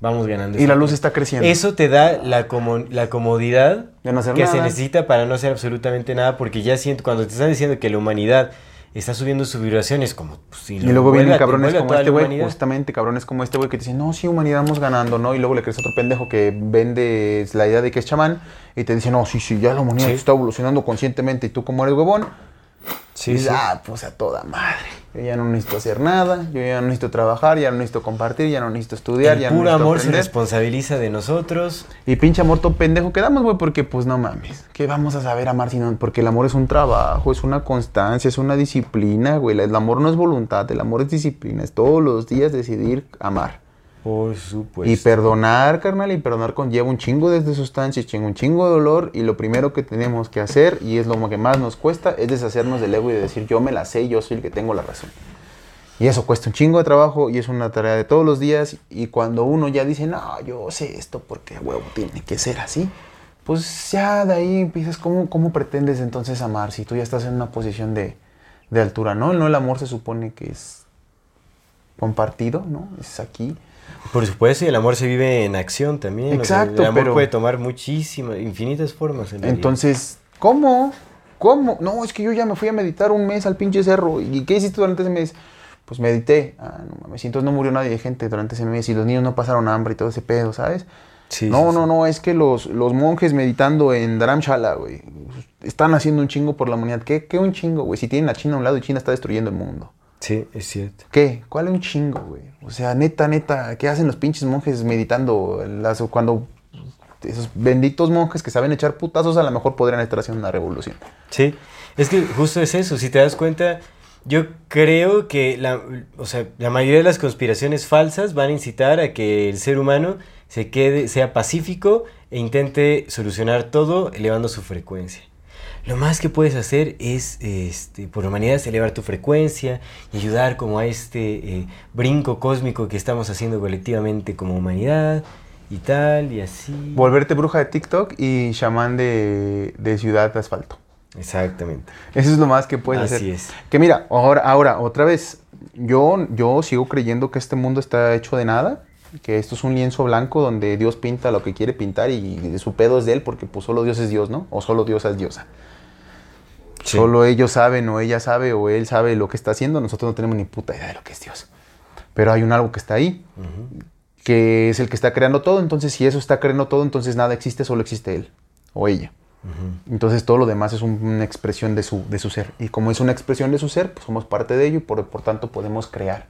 Vamos ganando. Y la luz está creciendo. Eso te da la comodidad de no hacer que nada. Se necesita para no hacer absolutamente nada, porque ya siento, cuando te están diciendo que la humanidad... Está subiendo sus vibraciones como... Pues, y luego vienen cabrones como este güey, justamente cabrones como este güey que te dicen, no, sí, humanidad, vamos ganando, ¿no? Y luego le crees a otro pendejo que vende la idea de que es chamán y te dice, no, sí, ya la humanidad está evolucionando conscientemente y tú como eres huevón, Sí, dices, sí. Ah, pues a toda madre. Yo ya no necesito hacer nada, yo ya no necesito trabajar, ya no necesito compartir, ya no necesito estudiar, el ya no necesito puro amor aprender. Se responsabiliza de nosotros. Y pinche amor todo pendejo quedamos, güey, porque pues no mames. ¿Qué vamos a saber amar si no? Porque el amor es un trabajo, es una constancia, es una disciplina, güey. El amor no es voluntad, el amor es disciplina. Es todos los días decidir amar. Por supuesto. Y perdonar, carnal, y perdonar conlleva un chingo de sustancias, un chingo de dolor. Y lo primero que tenemos que hacer, y es lo que más nos cuesta, es deshacernos del ego y decir, yo me la sé, yo soy el que tengo la razón. Y eso cuesta un chingo de trabajo y es una tarea de todos los días. Y cuando uno ya dice, no, yo sé esto porque, huevo, tiene que ser así, pues ya de ahí empiezas, ¿cómo pretendes entonces amar si tú ya estás en una posición de altura? No, el amor se supone que es compartido, ¿no? Es aquí. Por supuesto, y el amor se vive en acción también. Exacto. O sea, el amor puede tomar muchísimas, infinitas formas. Entonces, ¿cómo? No, es que yo ya me fui a meditar un mes al pinche cerro. ¿Y qué hiciste durante ese mes? Pues medité. Ah, no mames. Y entonces no murió nadie de gente durante ese mes y los niños no pasaron hambre y todo ese pedo, ¿sabes? Sí, no, es que los monjes meditando en Dharamshala, güey, están haciendo un chingo por la humanidad. ¿Qué un chingo, güey? Si tienen a China a un lado y China está destruyendo el mundo. Sí, es cierto. ¿Qué? ¿Cuál es un chingo, güey? O sea, neta, ¿qué hacen los pinches monjes meditando? Cuando esos benditos monjes que saben echar putazos a lo mejor podrían estar haciendo una revolución. Sí, es que justo es eso. Si te das cuenta, yo creo que la mayoría de las conspiraciones falsas van a incitar a que el ser humano sea pacífico e intente solucionar todo elevando su frecuencia. Lo más que puedes hacer es, por humanidad, elevar tu frecuencia y ayudar como a brinco cósmico que estamos haciendo colectivamente como humanidad y tal, y así. Volverte bruja de TikTok y chamán de ciudad de asfalto. Exactamente. Eso es lo más que puedes hacer. Así es. Que mira, ahora otra vez, yo sigo creyendo que este mundo está hecho de nada, que esto es un lienzo blanco donde Dios pinta lo que quiere pintar y su pedo es de él porque pues solo Dios es Dios, ¿no? O solo Diosa es diosa. Sí. Solo ellos saben o ella sabe o él sabe lo que está haciendo. Nosotros no tenemos ni puta idea de lo que es Dios. Pero hay un algo que está ahí, uh-huh, que es el que está creando todo. Entonces, si eso está creando todo, entonces nada existe, solo existe él o ella. Uh-huh. Entonces, todo lo demás es una expresión de su ser. Y como es una expresión de su ser, pues somos parte de ello y por tanto podemos crear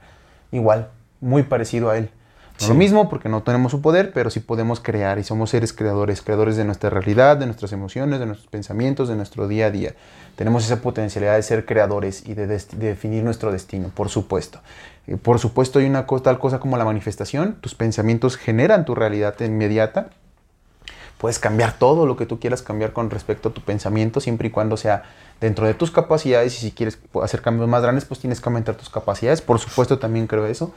igual, muy parecido a él. No sí. Lo mismo porque no tenemos su poder, pero sí podemos crear y somos seres creadores de nuestra realidad, de nuestras emociones, de nuestros pensamientos, de nuestro día a día. Tenemos esa potencialidad de ser creadores y de definir nuestro destino, por supuesto. Por supuesto hay una tal cosa como la manifestación, tus pensamientos generan tu realidad inmediata. Puedes cambiar todo lo que tú quieras cambiar con respecto a tu pensamiento, siempre y cuando sea dentro de tus capacidades, y si quieres hacer cambios más grandes, pues tienes que aumentar tus capacidades, por supuesto también creo eso.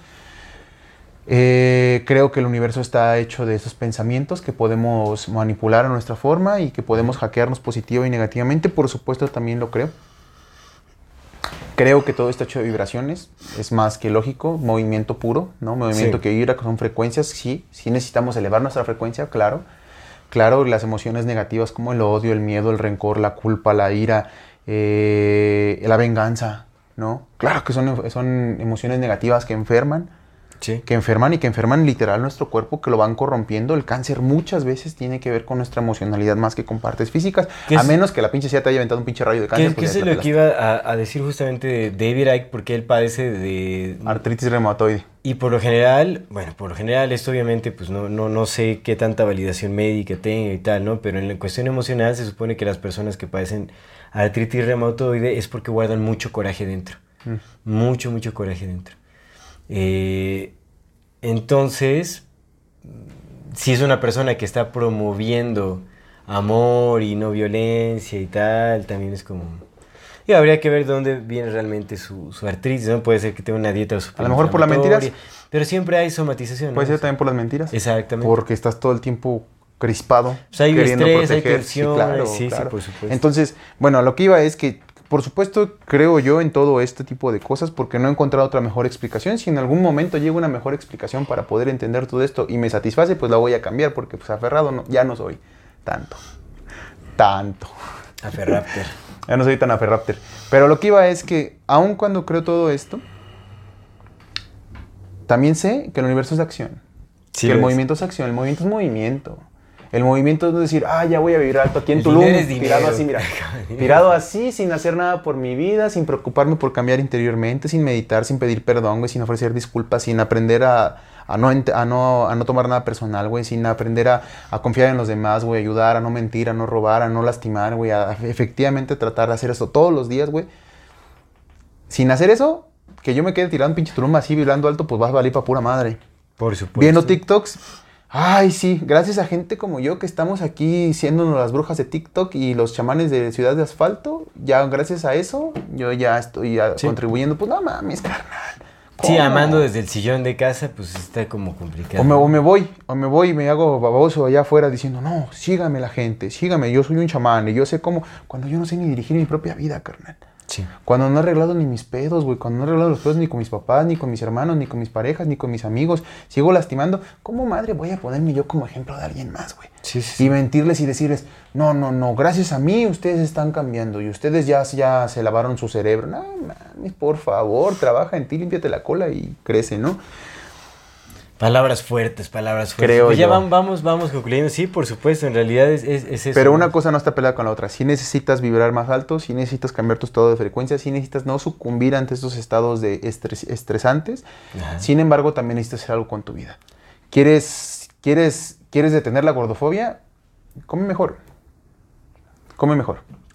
Creo que el universo está hecho de esos pensamientos que podemos manipular a nuestra forma y que podemos hackearnos positivo y negativamente, por supuesto también lo creo. Creo que todo está hecho de vibraciones, es más que lógico, movimiento puro, ¿no? Movimiento sí. Que vibra, que son frecuencias, sí necesitamos elevar nuestra frecuencia, claro, las emociones negativas como el odio, el miedo, el rencor, la culpa, la ira, la venganza, ¿no? Claro que son emociones negativas que enferman. Sí. Que enferman literal nuestro cuerpo, que lo van corrompiendo. El cáncer muchas veces tiene que ver con nuestra emocionalidad más que con partes físicas, a menos que la pinche sea te haya aventado un pinche rayo de cáncer. ¿Qué es lo que iba a decir justamente de David Icke? Porque él padece de artritis reumatoide. Y por lo general esto obviamente pues no sé qué tanta validación médica tenga y tal, ¿no? Pero en la cuestión emocional se supone que las personas que padecen artritis reumatoide es porque guardan mucho coraje dentro. Mucho coraje dentro. Entonces, si es una persona que está promoviendo amor y no violencia y tal, también es como... Y habría que ver dónde viene realmente su artritis, ¿no? Puede ser que tenga una dieta super... A lo mejor por las mentiras. Pero siempre hay somatización, ¿no? Puede ser también por las mentiras. Exactamente. Porque estás todo el tiempo crispado, pues hay queriendo estrés, proteger. Hay tensión, sí, por supuesto. Entonces, bueno, lo que iba es que... Por supuesto, creo yo en todo este tipo de cosas porque no he encontrado otra mejor explicación. Si en algún momento llega una mejor explicación para poder entender todo esto y me satisface, pues la voy a cambiar porque pues aferrado ya no soy tanto. Aferrapter. Ya no soy tan aferrapter. Pero lo que iba es que aun cuando creo todo esto, también sé que el universo es acción. Sí, que el movimiento es acción, el movimiento es movimiento. El movimiento es decir, ya voy a vivir alto aquí en Tulum, tirado así, mira, tirado así, sin hacer nada por mi vida, sin preocuparme por cambiar interiormente, sin meditar, sin pedir perdón, güey, sin ofrecer disculpas, sin aprender a no tomar nada personal, güey, sin aprender a confiar en los demás, güey, ayudar, a no mentir, a no robar, a no lastimar, güey, a efectivamente tratar de hacer eso todos los días, güey. Sin hacer eso, que yo me quede tirando pinche Tulum así, vibrando alto, pues vas a valer para pura madre. Por supuesto. Viendo TikToks, ay sí, gracias a gente como yo que estamos aquí siéndonos las brujas de TikTok y los chamanes de Ciudad de Asfalto, ya gracias a eso yo ya estoy contribuyendo, pues no mames, carnal. ¿Cómo? Sí, amando desde el sillón de casa, pues está como complicado. O me voy y me hago baboso allá afuera diciendo, no, sígame la gente, sígame, yo soy un chamán y yo sé cómo, cuando yo no sé ni dirigir mi propia vida, carnal. Sí. Cuando no he arreglado ni mis pedos, güey, cuando no he arreglado los pedos ni con mis papás, ni con mis hermanos, ni con mis parejas, ni con mis amigos, sigo lastimando, ¿cómo madre voy a ponerme yo como ejemplo de alguien más, güey? Sí, sí, sí. Y mentirles y decirles, no, gracias a mí ustedes están cambiando y ustedes ya se lavaron su cerebro. No, mames, por favor, trabaja en ti, límpiate la cola y crece, ¿no? Palabras fuertes. Creo pues ya yo. Vamos concluyendo. Sí, por supuesto, en realidad es eso. Pero una cosa no está peleada con la otra. Sí necesitas vibrar más alto, sí necesitas cambiar tu estado de frecuencia, sí necesitas no sucumbir ante estos estados de estresantes. Ajá. Sin embargo, también necesitas hacer algo con tu vida. ¿Quieres detener la gordofobia? Come mejor.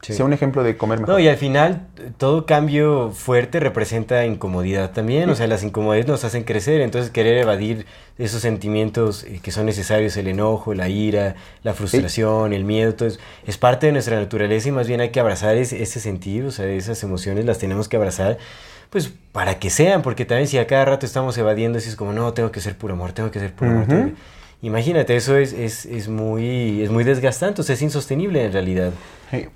Sí. Sea un ejemplo de comer mejor. No, y al final, todo cambio fuerte representa incomodidad también. Sí. O sea, las incomodidades nos hacen crecer. Entonces, querer evadir esos sentimientos que son necesarios, el enojo, la ira, la frustración, sí, el miedo, todo eso, es parte de nuestra naturaleza y más bien hay que abrazar ese sentido. O sea, esas emociones las tenemos que abrazar, pues, para que sean. Porque también si a cada rato estamos evadiendo, es como, no, tengo que ser puro amor. Uh-huh. Imagínate, eso es muy desgastante, o sea, es insostenible en realidad,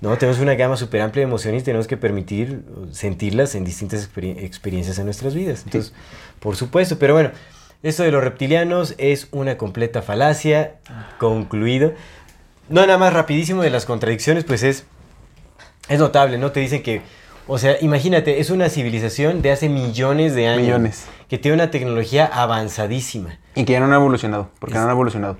¿no? Tenemos una gama súper amplia de emociones y tenemos que permitir sentirlas en distintas experiencias en nuestras vidas. Entonces, por supuesto, pero bueno, esto de los reptilianos es una completa falacia, concluido. No, nada más rapidísimo de las contradicciones, pues es notable, ¿no? Te dicen que, o sea, imagínate, es una civilización de hace millones de años. Millones. Que tiene una tecnología avanzadísima. Y que ya no han evolucionado. Porque no han evolucionado.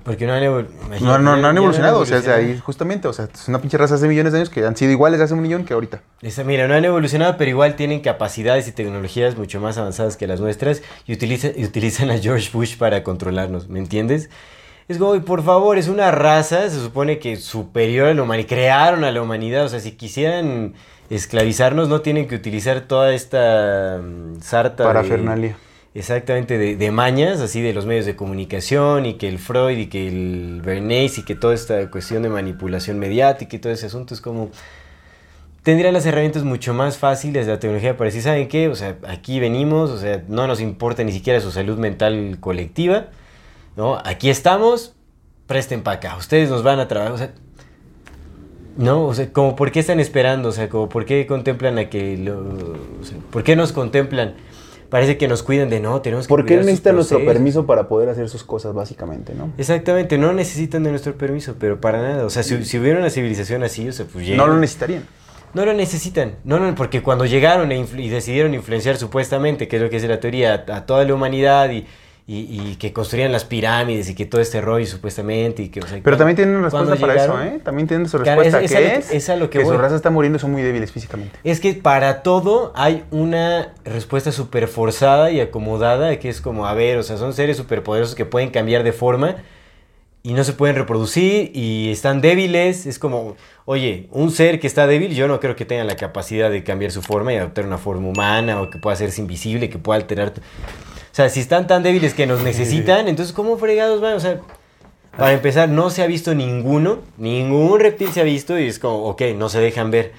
O sea, de ahí justamente. O sea, es una pinche raza hace millones de años que han sido iguales hace un millón que ahorita. Mira, no han evolucionado, pero igual tienen capacidades y tecnologías mucho más avanzadas que las nuestras y utilizan a George Bush para controlarnos. ¿Me entiendes? Es como, por favor, es una raza, se supone que superior a la humanidad. Crearon a la humanidad. O sea, si quisieran esclavizarnos, no tienen que utilizar toda esta sarta parafernalia. Exactamente, de mañas, así de los medios de comunicación y que el Freud y que el Bernays y que toda esta cuestión de manipulación mediática y todo ese asunto es como... Tendrían las herramientas mucho más fáciles de la tecnología para decir, ¿saben qué? O sea, aquí venimos, o sea, no nos importa ni siquiera su salud mental colectiva, ¿no? Aquí estamos, presten para acá, ustedes nos van a trabajar, o sea... No, o sea, como por qué están esperando, o sea, como por qué contemplan a que... O sea, ¿por qué nos contemplan? Parece que nos cuidan de no, tenemos que cuidar sus procesos. Porque necesitan nuestro permiso para poder hacer sus cosas, básicamente, ¿no? Exactamente, no necesitan de nuestro permiso, pero para nada. O sea, si hubiera una civilización así, o sea, pues llegan. No lo necesitarían. No lo necesitan. No, porque cuando llegaron y decidieron influenciar supuestamente, que es lo que es la teoría, a toda la humanidad y que construían las pirámides y que todo este rollo supuestamente y que, o sea, pero también tienen una respuesta para llegaron, eso, ¿eh? También tienen su respuesta, que su raza está muriendo y son muy débiles físicamente. Es que para todo hay una respuesta súper forzada y acomodada que es como, a ver, o sea, son seres súper poderosos que pueden cambiar de forma y no se pueden reproducir y están débiles. Es como, oye, un ser que está débil, yo no creo que tenga la capacidad de cambiar su forma y adoptar una forma humana o que pueda hacerse invisible, que pueda alterar... O sea, si están tan débiles que nos necesitan, entonces, ¿cómo fregados van? O sea, para empezar, no se ha visto ningún reptil se ha visto y es como, ok, no se dejan ver.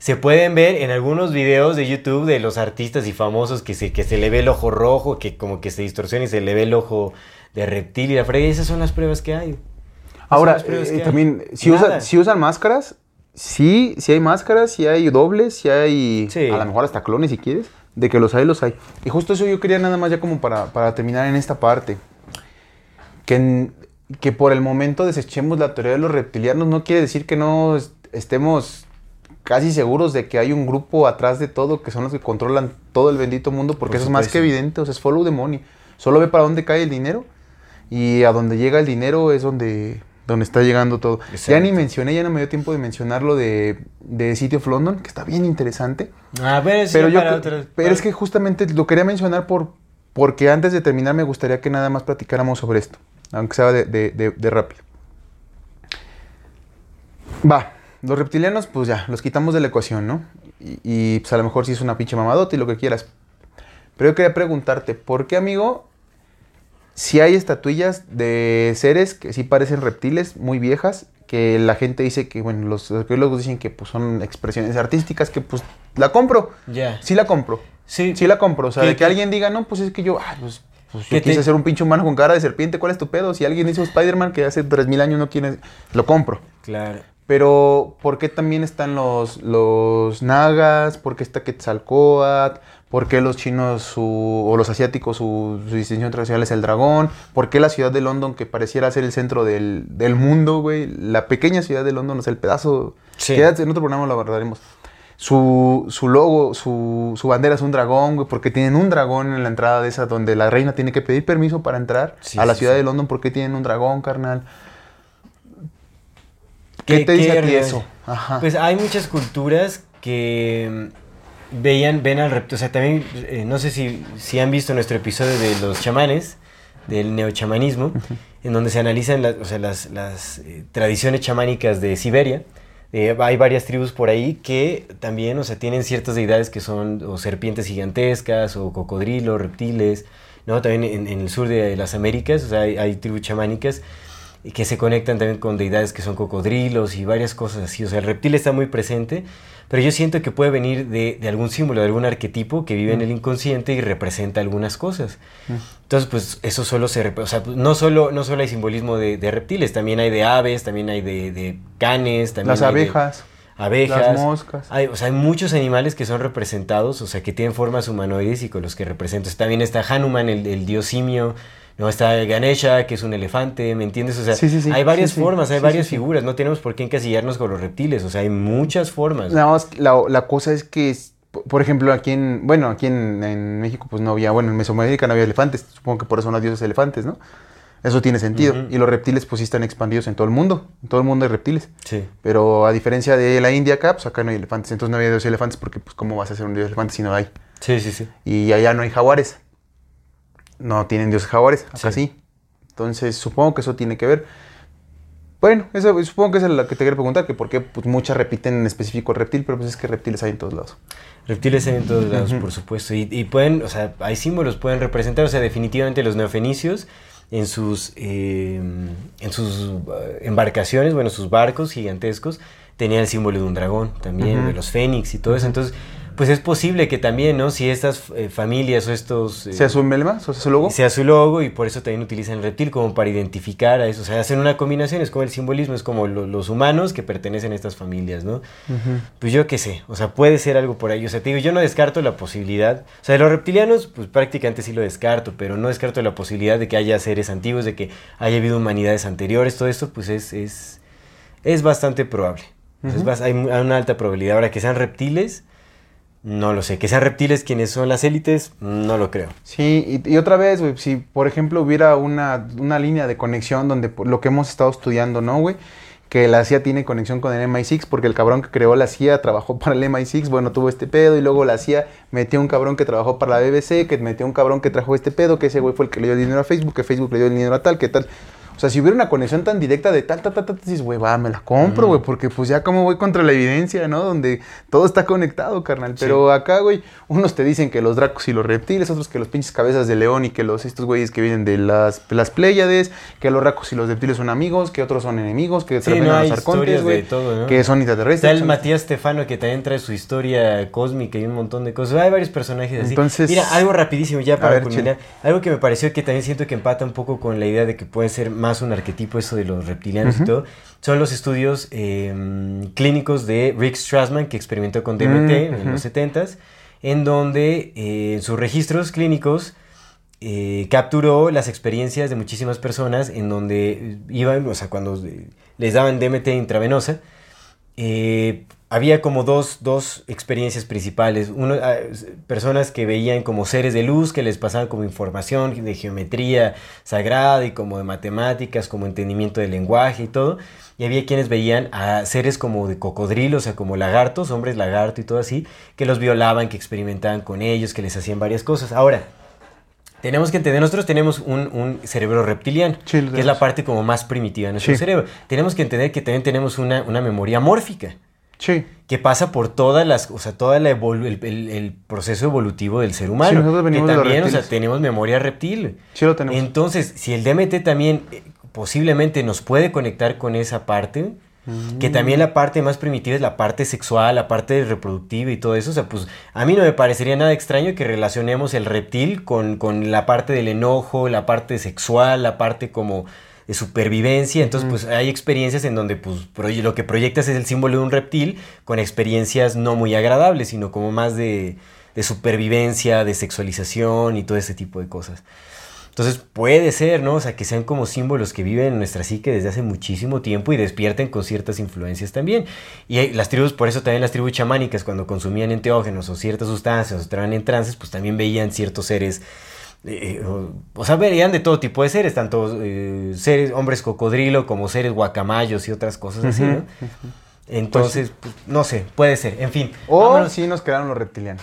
Se pueden ver en algunos videos de YouTube de los artistas y famosos que se le ve el ojo rojo, que como que se distorsiona y se le ve el ojo de reptil y la frega. Y esas son las pruebas que hay. Ahora, también, si usan máscaras, sí hay máscaras, sí hay dobles, sí hay, a lo mejor hasta clones si quieres. De que los hay. Y justo eso yo quería nada más ya como para terminar en esta parte. Que por el momento desechemos la teoría de los reptilianos no quiere decir que no estemos casi seguros de que hay un grupo atrás de todo que son los que controlan todo el bendito mundo, porque eso es más que evidente, o sea, es follow the money. Solo ve para dónde cae el dinero y a dónde llega el dinero es donde donde está llegando todo. Exacto. Ya no me dio tiempo de mencionar lo de City of London, que está bien interesante. A ver, eso pero es que justamente lo quería mencionar porque antes de terminar me gustaría que nada más platicáramos sobre esto, aunque sea de rápido. Va, los reptilianos, pues ya, los quitamos de la ecuación, ¿no? Y pues a lo mejor sí es una pinche mamadota y lo que quieras. Pero yo quería preguntarte, ¿por qué, amigo, si hay estatuillas de seres que sí parecen reptiles, muy viejas, que la gente dice que, bueno, los arqueólogos dicen que pues son expresiones artísticas, que pues la compro? Yeah. Sí la compro. Sí la compro. O sea, de que alguien diga, no, pues es que yo... Pues yo quise hacer un pinche humano con cara de serpiente, ¿cuál es tu pedo? Si alguien hizo Spider-Man que hace 3,000 años no quiere... Lo compro. Claro. Pero, ¿por qué también están los nagas? ¿Por qué está Quetzalcóatl? ¿Por qué los chinos o los asiáticos su distinción tradicional es el dragón? ¿Por qué la ciudad de London, que pareciera ser el centro del mundo, güey? La pequeña ciudad de London, o sea, el pedazo... Sí. Que en otro programa lo abordaremos. Su logo, su bandera es un dragón, güey, porque tienen un dragón en la entrada de esa, donde la reina tiene que pedir permiso para entrar a la ciudad de London, porque tienen un dragón, carnal. ¿Qué te dice a ti eso? Ajá. Pues hay muchas culturas que ven al reptil. O sea, también, no sé si han visto nuestro episodio de los chamanes, del neochamanismo, uh-huh, en donde se analizan las tradiciones chamánicas de Siberia. Hay varias tribus por ahí que también, o sea, tienen ciertas deidades que son o serpientes gigantescas o cocodrilos, reptiles, ¿no? También en el sur de las Américas, o sea, hay tribus chamánicas que se conectan también con deidades que son cocodrilos y varias cosas así. O sea, el reptil está muy presente, pero yo siento que puede venir de algún símbolo, de algún arquetipo que vive en el inconsciente y representa algunas cosas. Entonces, pues, eso solo o sea, no solo hay simbolismo de reptiles, también hay de aves, también hay de canes, también las abejas, las moscas. O sea, hay muchos animales que son representados, o sea, que tienen formas humanoides y con los que representan. O sea, también está Hanuman, el dios simio. No, está el Ganesha, que es un elefante, ¿me entiendes? O sea, sí, hay varias formas, hay varias figuras. No tenemos por qué encasillarnos con los reptiles. O sea, hay muchas formas. No, la cosa es que, por ejemplo, aquí en México, pues no había... Bueno, en Mesoamérica no había elefantes. Supongo que por eso son los dioses elefantes, ¿no? Eso tiene sentido. Uh-huh. Y los reptiles, pues sí están expandidos en todo el mundo. En todo el mundo hay reptiles. Sí. Pero a diferencia de la India acá, pues acá no hay elefantes. Entonces no había dioses elefantes porque, pues, ¿cómo vas a hacer un dios elefante si no hay? Sí. Y allá no hay jaguares. No tienen dioses jaguares, acá sí. Entonces, supongo que eso tiene que ver. Bueno, eso supongo que es la que te quería preguntar, que por qué pues, muchas repiten en específico reptil, pero pues es que reptiles hay en todos lados. Reptiles hay en todos lados, por supuesto. Y pueden, o sea, hay símbolos, pueden representar, o sea, definitivamente los neofenicios en sus embarcaciones, bueno, sus barcos gigantescos, tenían el símbolo de un dragón también, de los fénix y todo eso. Entonces... Pues es posible que también, ¿no? Si estas familias o estos... ¿Sea su emblema? ¿O sea su logo? Sea su logo, y por eso también utilizan el reptil como para identificar a eso. O sea, hacen una combinación, es como el simbolismo, es como los humanos que pertenecen a estas familias, ¿no? Uh-huh. Pues yo qué sé, o sea, puede ser algo por ahí. O sea, te digo, yo no descarto la posibilidad. O sea, de los reptilianos, pues prácticamente sí lo descarto, pero no descarto la posibilidad de que haya seres antiguos, de que haya habido humanidades anteriores. Todo esto, pues es bastante probable. Entonces, hay una alta probabilidad. Ahora, que sean reptiles... No lo sé. Que sean reptiles quienes son las élites, no lo creo. Sí, y otra vez, güey, si por ejemplo hubiera una línea de conexión donde lo que hemos estado estudiando, ¿no, güey? Que la CIA tiene conexión con el MI6 porque el cabrón que creó la CIA trabajó para el MI6, bueno, tuvo este pedo, y luego la CIA metió un cabrón que trabajó para la BBC, que metió un cabrón que trajo este pedo, que ese güey fue el que le dio el dinero a Facebook, que Facebook le dio el dinero a tal, que tal... O sea, si hubiera una conexión tan directa de tal, dices, güey, va, me la compro, güey, porque pues ya como voy contra la evidencia, ¿no? Donde todo está conectado, carnal. Pero acá, güey, unos te dicen que los dracos y los reptiles, otros que los pinches cabezas de león y que estos güeyes que vienen de las Pléyades, que los dracos y los reptiles son amigos, que otros son enemigos, que se revelan los arcontes, güey, ¿no? Que son extraterrestres. Está el Matías Stefano, que también trae su historia cósmica y un montón de cosas. Hay varios personajes así. Entonces, mira, algo rapidísimo ya para culminar. Algo que me pareció que también siento que empata un poco con la idea de que pueden ser más un arquetipo eso de los reptilianos y todo, son los estudios clínicos de Rick Strassman, que experimentó con DMT en los 70s, en donde en sus registros clínicos capturó las experiencias de muchísimas personas en donde iban, o sea, cuando les daban DMT intravenosa, había como dos experiencias principales. Uno, personas que veían como seres de luz, que les pasaban como información de geometría sagrada y como de matemáticas, como entendimiento del lenguaje y todo. Y había quienes veían a seres como de cocodrilo, o sea, como lagartos, hombres lagarto y todo así, que los violaban, que experimentaban con ellos, que les hacían varias cosas. Ahora, tenemos que entender, nosotros tenemos un cerebro reptiliano, Childers, que es la parte como más primitiva de nuestro cerebro. Tenemos que entender que también tenemos una memoria amórfica, que pasa por todas las, o sea, todo el proceso evolutivo del ser humano. Nosotros venimos que también, o sea, tenemos memoria reptil. Sí, lo tenemos. Entonces, si el DMT también posiblemente nos puede conectar con esa parte, que también la parte más primitiva es la parte sexual, la parte reproductiva y todo eso, o sea, pues a mí no me parecería nada extraño que relacionemos el reptil con la parte del enojo, la parte sexual, la parte como de supervivencia. Entonces, pues hay experiencias en donde pues lo que proyectas es el símbolo de un reptil con experiencias no muy agradables, sino como más de supervivencia, de sexualización y todo ese tipo de cosas. Entonces puede ser, ¿no? O sea, que sean como símbolos que viven en nuestra psique desde hace muchísimo tiempo y despierten con ciertas influencias también. Y hay, las tribus, por eso también las tribus chamánicas, cuando consumían enteógenos o ciertas sustancias o entraban en trances, pues también veían ciertos seres, o sea, veían de todo tipo de seres, tanto seres, hombres cocodrilo como seres guacamayos y otras cosas así, ¿no? Entonces, pues, no sé, puede ser, en fin. O sí nos quedaron los reptilianos.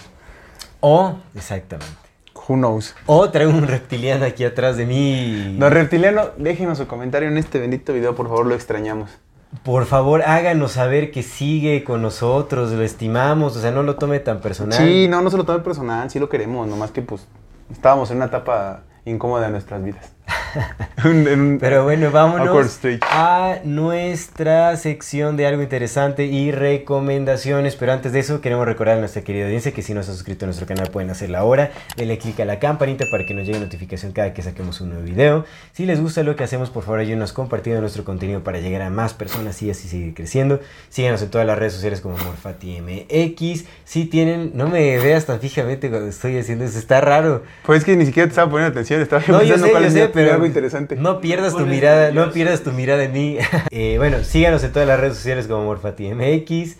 O, exactamente. Who knows. O traigo un reptiliano aquí atrás de mí. No, reptiliano, déjenos su comentario en este bendito video, por favor, lo extrañamos. Por favor, háganos saber que sigue con nosotros, lo estimamos, o sea, no lo tome tan personal. Sí, no se lo tome personal, sí lo queremos, nomás que pues estábamos en una etapa incómoda de nuestras vidas. Pero bueno, vámonos a nuestra sección de algo interesante y recomendaciones. Pero antes de eso, queremos recordar a nuestra querida audiencia que si no se ha suscrito a nuestro canal pueden hacerlo ahora. Denle click a la campanita para que nos llegue notificación cada que saquemos un nuevo video. Si les gusta lo que hacemos, por favor ayúdenos compartiendo nuestro contenido para llegar a más personas y así seguir creciendo. Síganos en todas las redes sociales como AMORFATIMX. Si tienen, no me veas tan fijamente cuando estoy haciendo eso, está raro. Pues es que ni siquiera te estaba poniendo atención, estaba pensando cuál es. Pero algo interesante. No pierdas tu mirada, no pierdas tu mirada en mí. Bueno, síganos en todas las redes sociales como AMORFATIMX.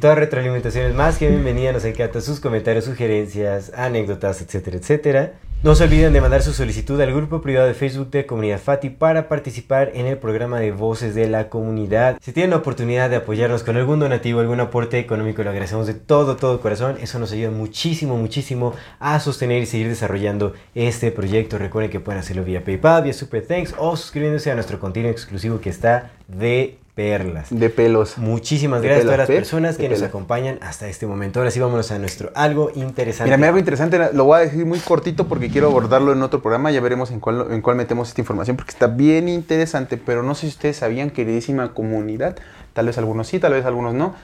Todas retroalimentaciones más que bienvenida. Nos encantan sus comentarios, sugerencias, anécdotas, etcétera, etcétera. No se olviden de mandar su solicitud al grupo privado de Facebook de Comunidad Fati para participar en el programa de Voces de la Comunidad. Si tienen la oportunidad de apoyarnos con algún donativo, algún aporte económico, lo agradecemos de todo corazón. Eso nos ayuda muchísimo a sostener y seguir desarrollando este proyecto. Recuerden que pueden hacerlo vía PayPal, vía Super Thanks o suscribiéndose a nuestro contenido exclusivo que está de perlas. De pelos. Muchísimas gracias a todas las personas que nos acompañan hasta este momento. Ahora sí, vámonos a nuestro algo interesante. Mira, algo interesante, lo voy a decir muy cortito porque quiero abordarlo en otro programa. Ya veremos en cuál metemos esta información porque está bien interesante. Pero no sé si ustedes sabían, queridísima comunidad, tal vez algunos sí, tal vez algunos no,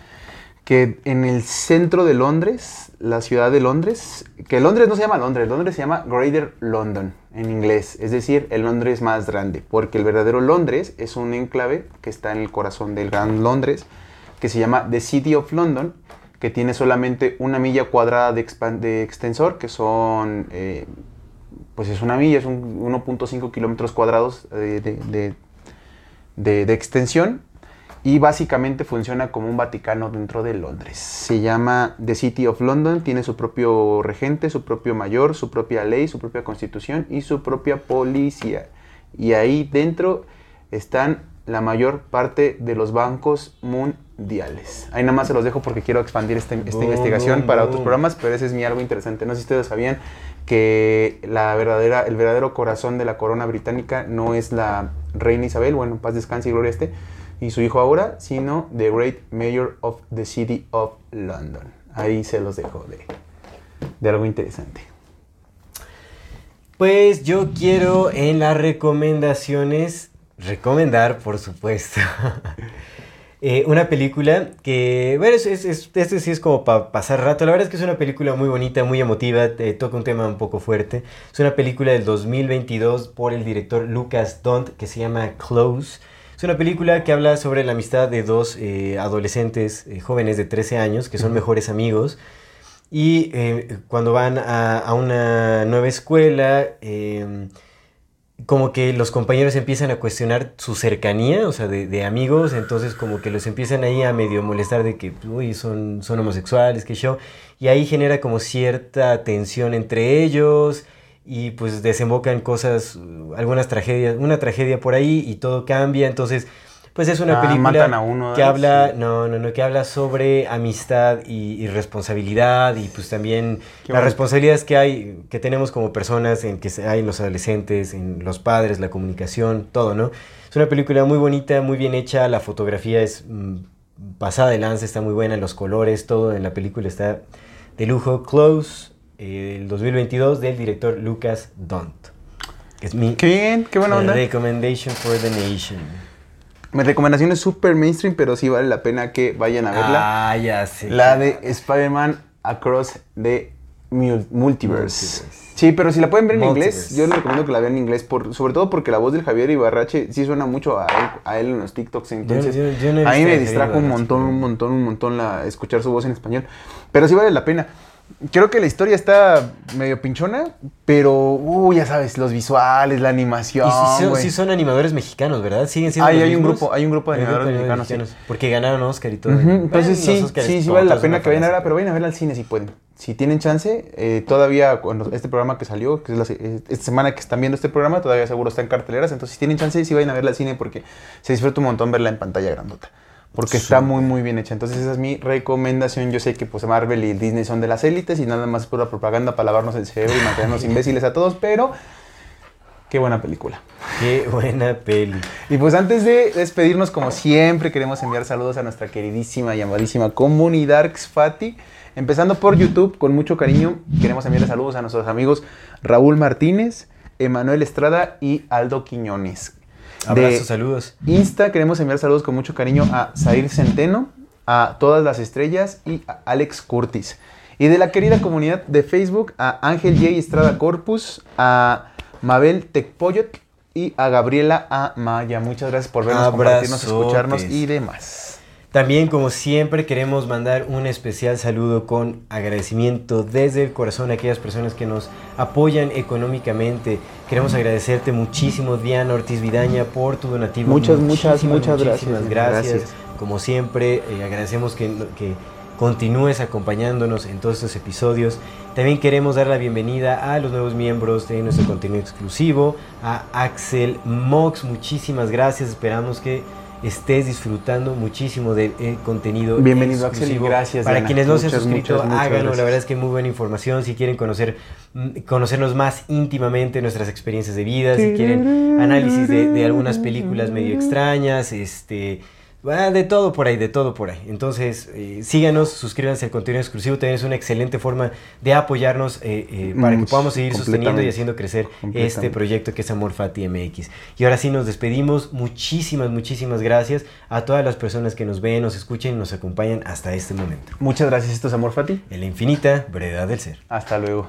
que en el centro de Londres, la ciudad de Londres, que Londres no se llama Londres, Londres se llama Greater London en inglés, es decir, el Londres más grande, porque el verdadero Londres es un enclave que está en el corazón del Gran Londres, que se llama The City of London, que tiene solamente 1 milla cuadrada de extensor, que son, pues es 1 milla, es 1.5 kilómetros cuadrados de extensión. Y básicamente funciona como un Vaticano dentro de Londres. Se llama The City of London, tiene su propio regente, su propio mayor, su propia ley, su propia constitución y su propia policía. Y ahí dentro están la mayor parte de los bancos mundiales. Ahí nada más se los dejo porque quiero expandir esta investigación para otros programas, pero ese es mi algo interesante. No sé si ustedes sabían que el verdadero corazón de la corona británica no es la reina Isabel, bueno, paz descanse y gloria esté, y su hijo ahora, sino The Great Mayor of the City of London. Ahí se los dejo de algo interesante. Pues yo quiero en las recomendaciones recomendar, por supuesto, una película que, bueno, este sí es como para pasar rato. La verdad es que es una película muy bonita, muy emotiva, toca un tema un poco fuerte. Es una película del 2022 por el director Lucas Dont que se llama Close. Es una película que habla sobre la amistad de dos adolescentes jóvenes de 13 años que son mejores amigos y cuando van a una nueva escuela como que los compañeros empiezan a cuestionar su cercanía, o sea, de amigos, entonces como que los empiezan ahí a medio molestar de que, uy, son homosexuales, qué show, y ahí genera como cierta tensión entre ellos, y pues desembocan cosas, algunas tragedias, una tragedia por ahí, y todo cambia, entonces, pues es una película uno, que habla, que habla sobre amistad y responsabilidad, y pues también las responsabilidades que tenemos como personas, en que hay en los adolescentes, en los padres, la comunicación, todo, ¿no? Es una película muy bonita, muy bien hecha, la fotografía es pasada de lanza, está muy buena, los colores, todo en la película está de lujo. Close, el 2022, del director Lucas Dont. Es mi recommendation for the nation. Mi recomendación es súper mainstream, pero sí vale la pena que vayan a verla. Ah, ya sé. La de Spider-Man Across the Multiverse. Sí, pero si la pueden ver en inglés, yo les recomiendo que la vean en inglés, sobre todo porque la voz del Javier Ibarrache sí suena mucho a él en los TikToks. Entonces, yo a mí me distrajo un montón la escuchar su voz en español. Pero sí vale la pena. Creo que la historia está medio pinchona, pero, ya sabes, los visuales, la animación. Y sí son animadores mexicanos, ¿verdad? Siguen siendo los mismos. Hay un grupo de animadores mexicanos, sí. Porque ganaron Oscar y todo. Uh-huh. Entonces sí vale la pena que vayan a verla, pero vayan a verla al cine si pueden. Si tienen chance, todavía cuando este programa que salió, que es esta semana que están viendo este programa, todavía seguro está en carteleras. Entonces si tienen chance, sí vayan a verla al cine porque se disfruta un montón verla en pantalla grandota. Porque está muy bien hecha. Entonces esa es mi recomendación. Yo sé que pues Marvel y Disney son de las élites y nada más es pura propaganda para lavarnos el cerebro y mantenernos imbéciles a todos, pero qué buena película. Qué buena peli. Y pues antes de despedirnos, como siempre, queremos enviar saludos a nuestra queridísima y amadísima comunidad Xfati. Empezando por YouTube, con mucho cariño, queremos enviar saludos a nuestros amigos Raúl Martínez, Emanuel Estrada y Aldo Quiñones. Abrazos, saludos. Insta, queremos enviar saludos con mucho cariño a Zair Centeno, a Todas las Estrellas y a Alex Curtis. Y de la querida comunidad de Facebook, a Ángel J. Estrada Corpus, a Mabel Tecpoyot y a Gabriela Amaya. Muchas gracias por vernos, compartirnos, escucharnos y demás. También, como siempre, queremos mandar un especial saludo con agradecimiento desde el corazón a aquellas personas que nos apoyan económicamente. Queremos agradecerte muchísimo, Diana Ortiz Vidaña, por tu donativo. Muchas gracias. Como siempre, agradecemos que continúes acompañándonos en todos estos episodios. También queremos dar la bienvenida a los nuevos miembros de nuestro contenido exclusivo, a Axel Mox. Muchísimas gracias, esperamos que estés disfrutando muchísimo del contenido Bienvenido exclusivo. Axel, gracias. Para Diana. Quienes no se han suscrito, háganlo. Gracias. La verdad es que muy buena información. Si quieren conocernos más íntimamente, nuestras experiencias de vida, si quieren análisis de algunas películas medio extrañas, de todo por ahí. Entonces, síganos, suscríbanse al contenido exclusivo. También es una excelente forma de apoyarnos para que podamos seguir sosteniendo y haciendo crecer este proyecto que es AMORFATIMX. Y ahora sí nos despedimos. Muchísimas gracias a todas las personas que nos ven, nos escuchan y nos acompañan hasta este momento. Muchas gracias. Esto es AMORFATI, en la infinita brevedad del ser. Hasta luego.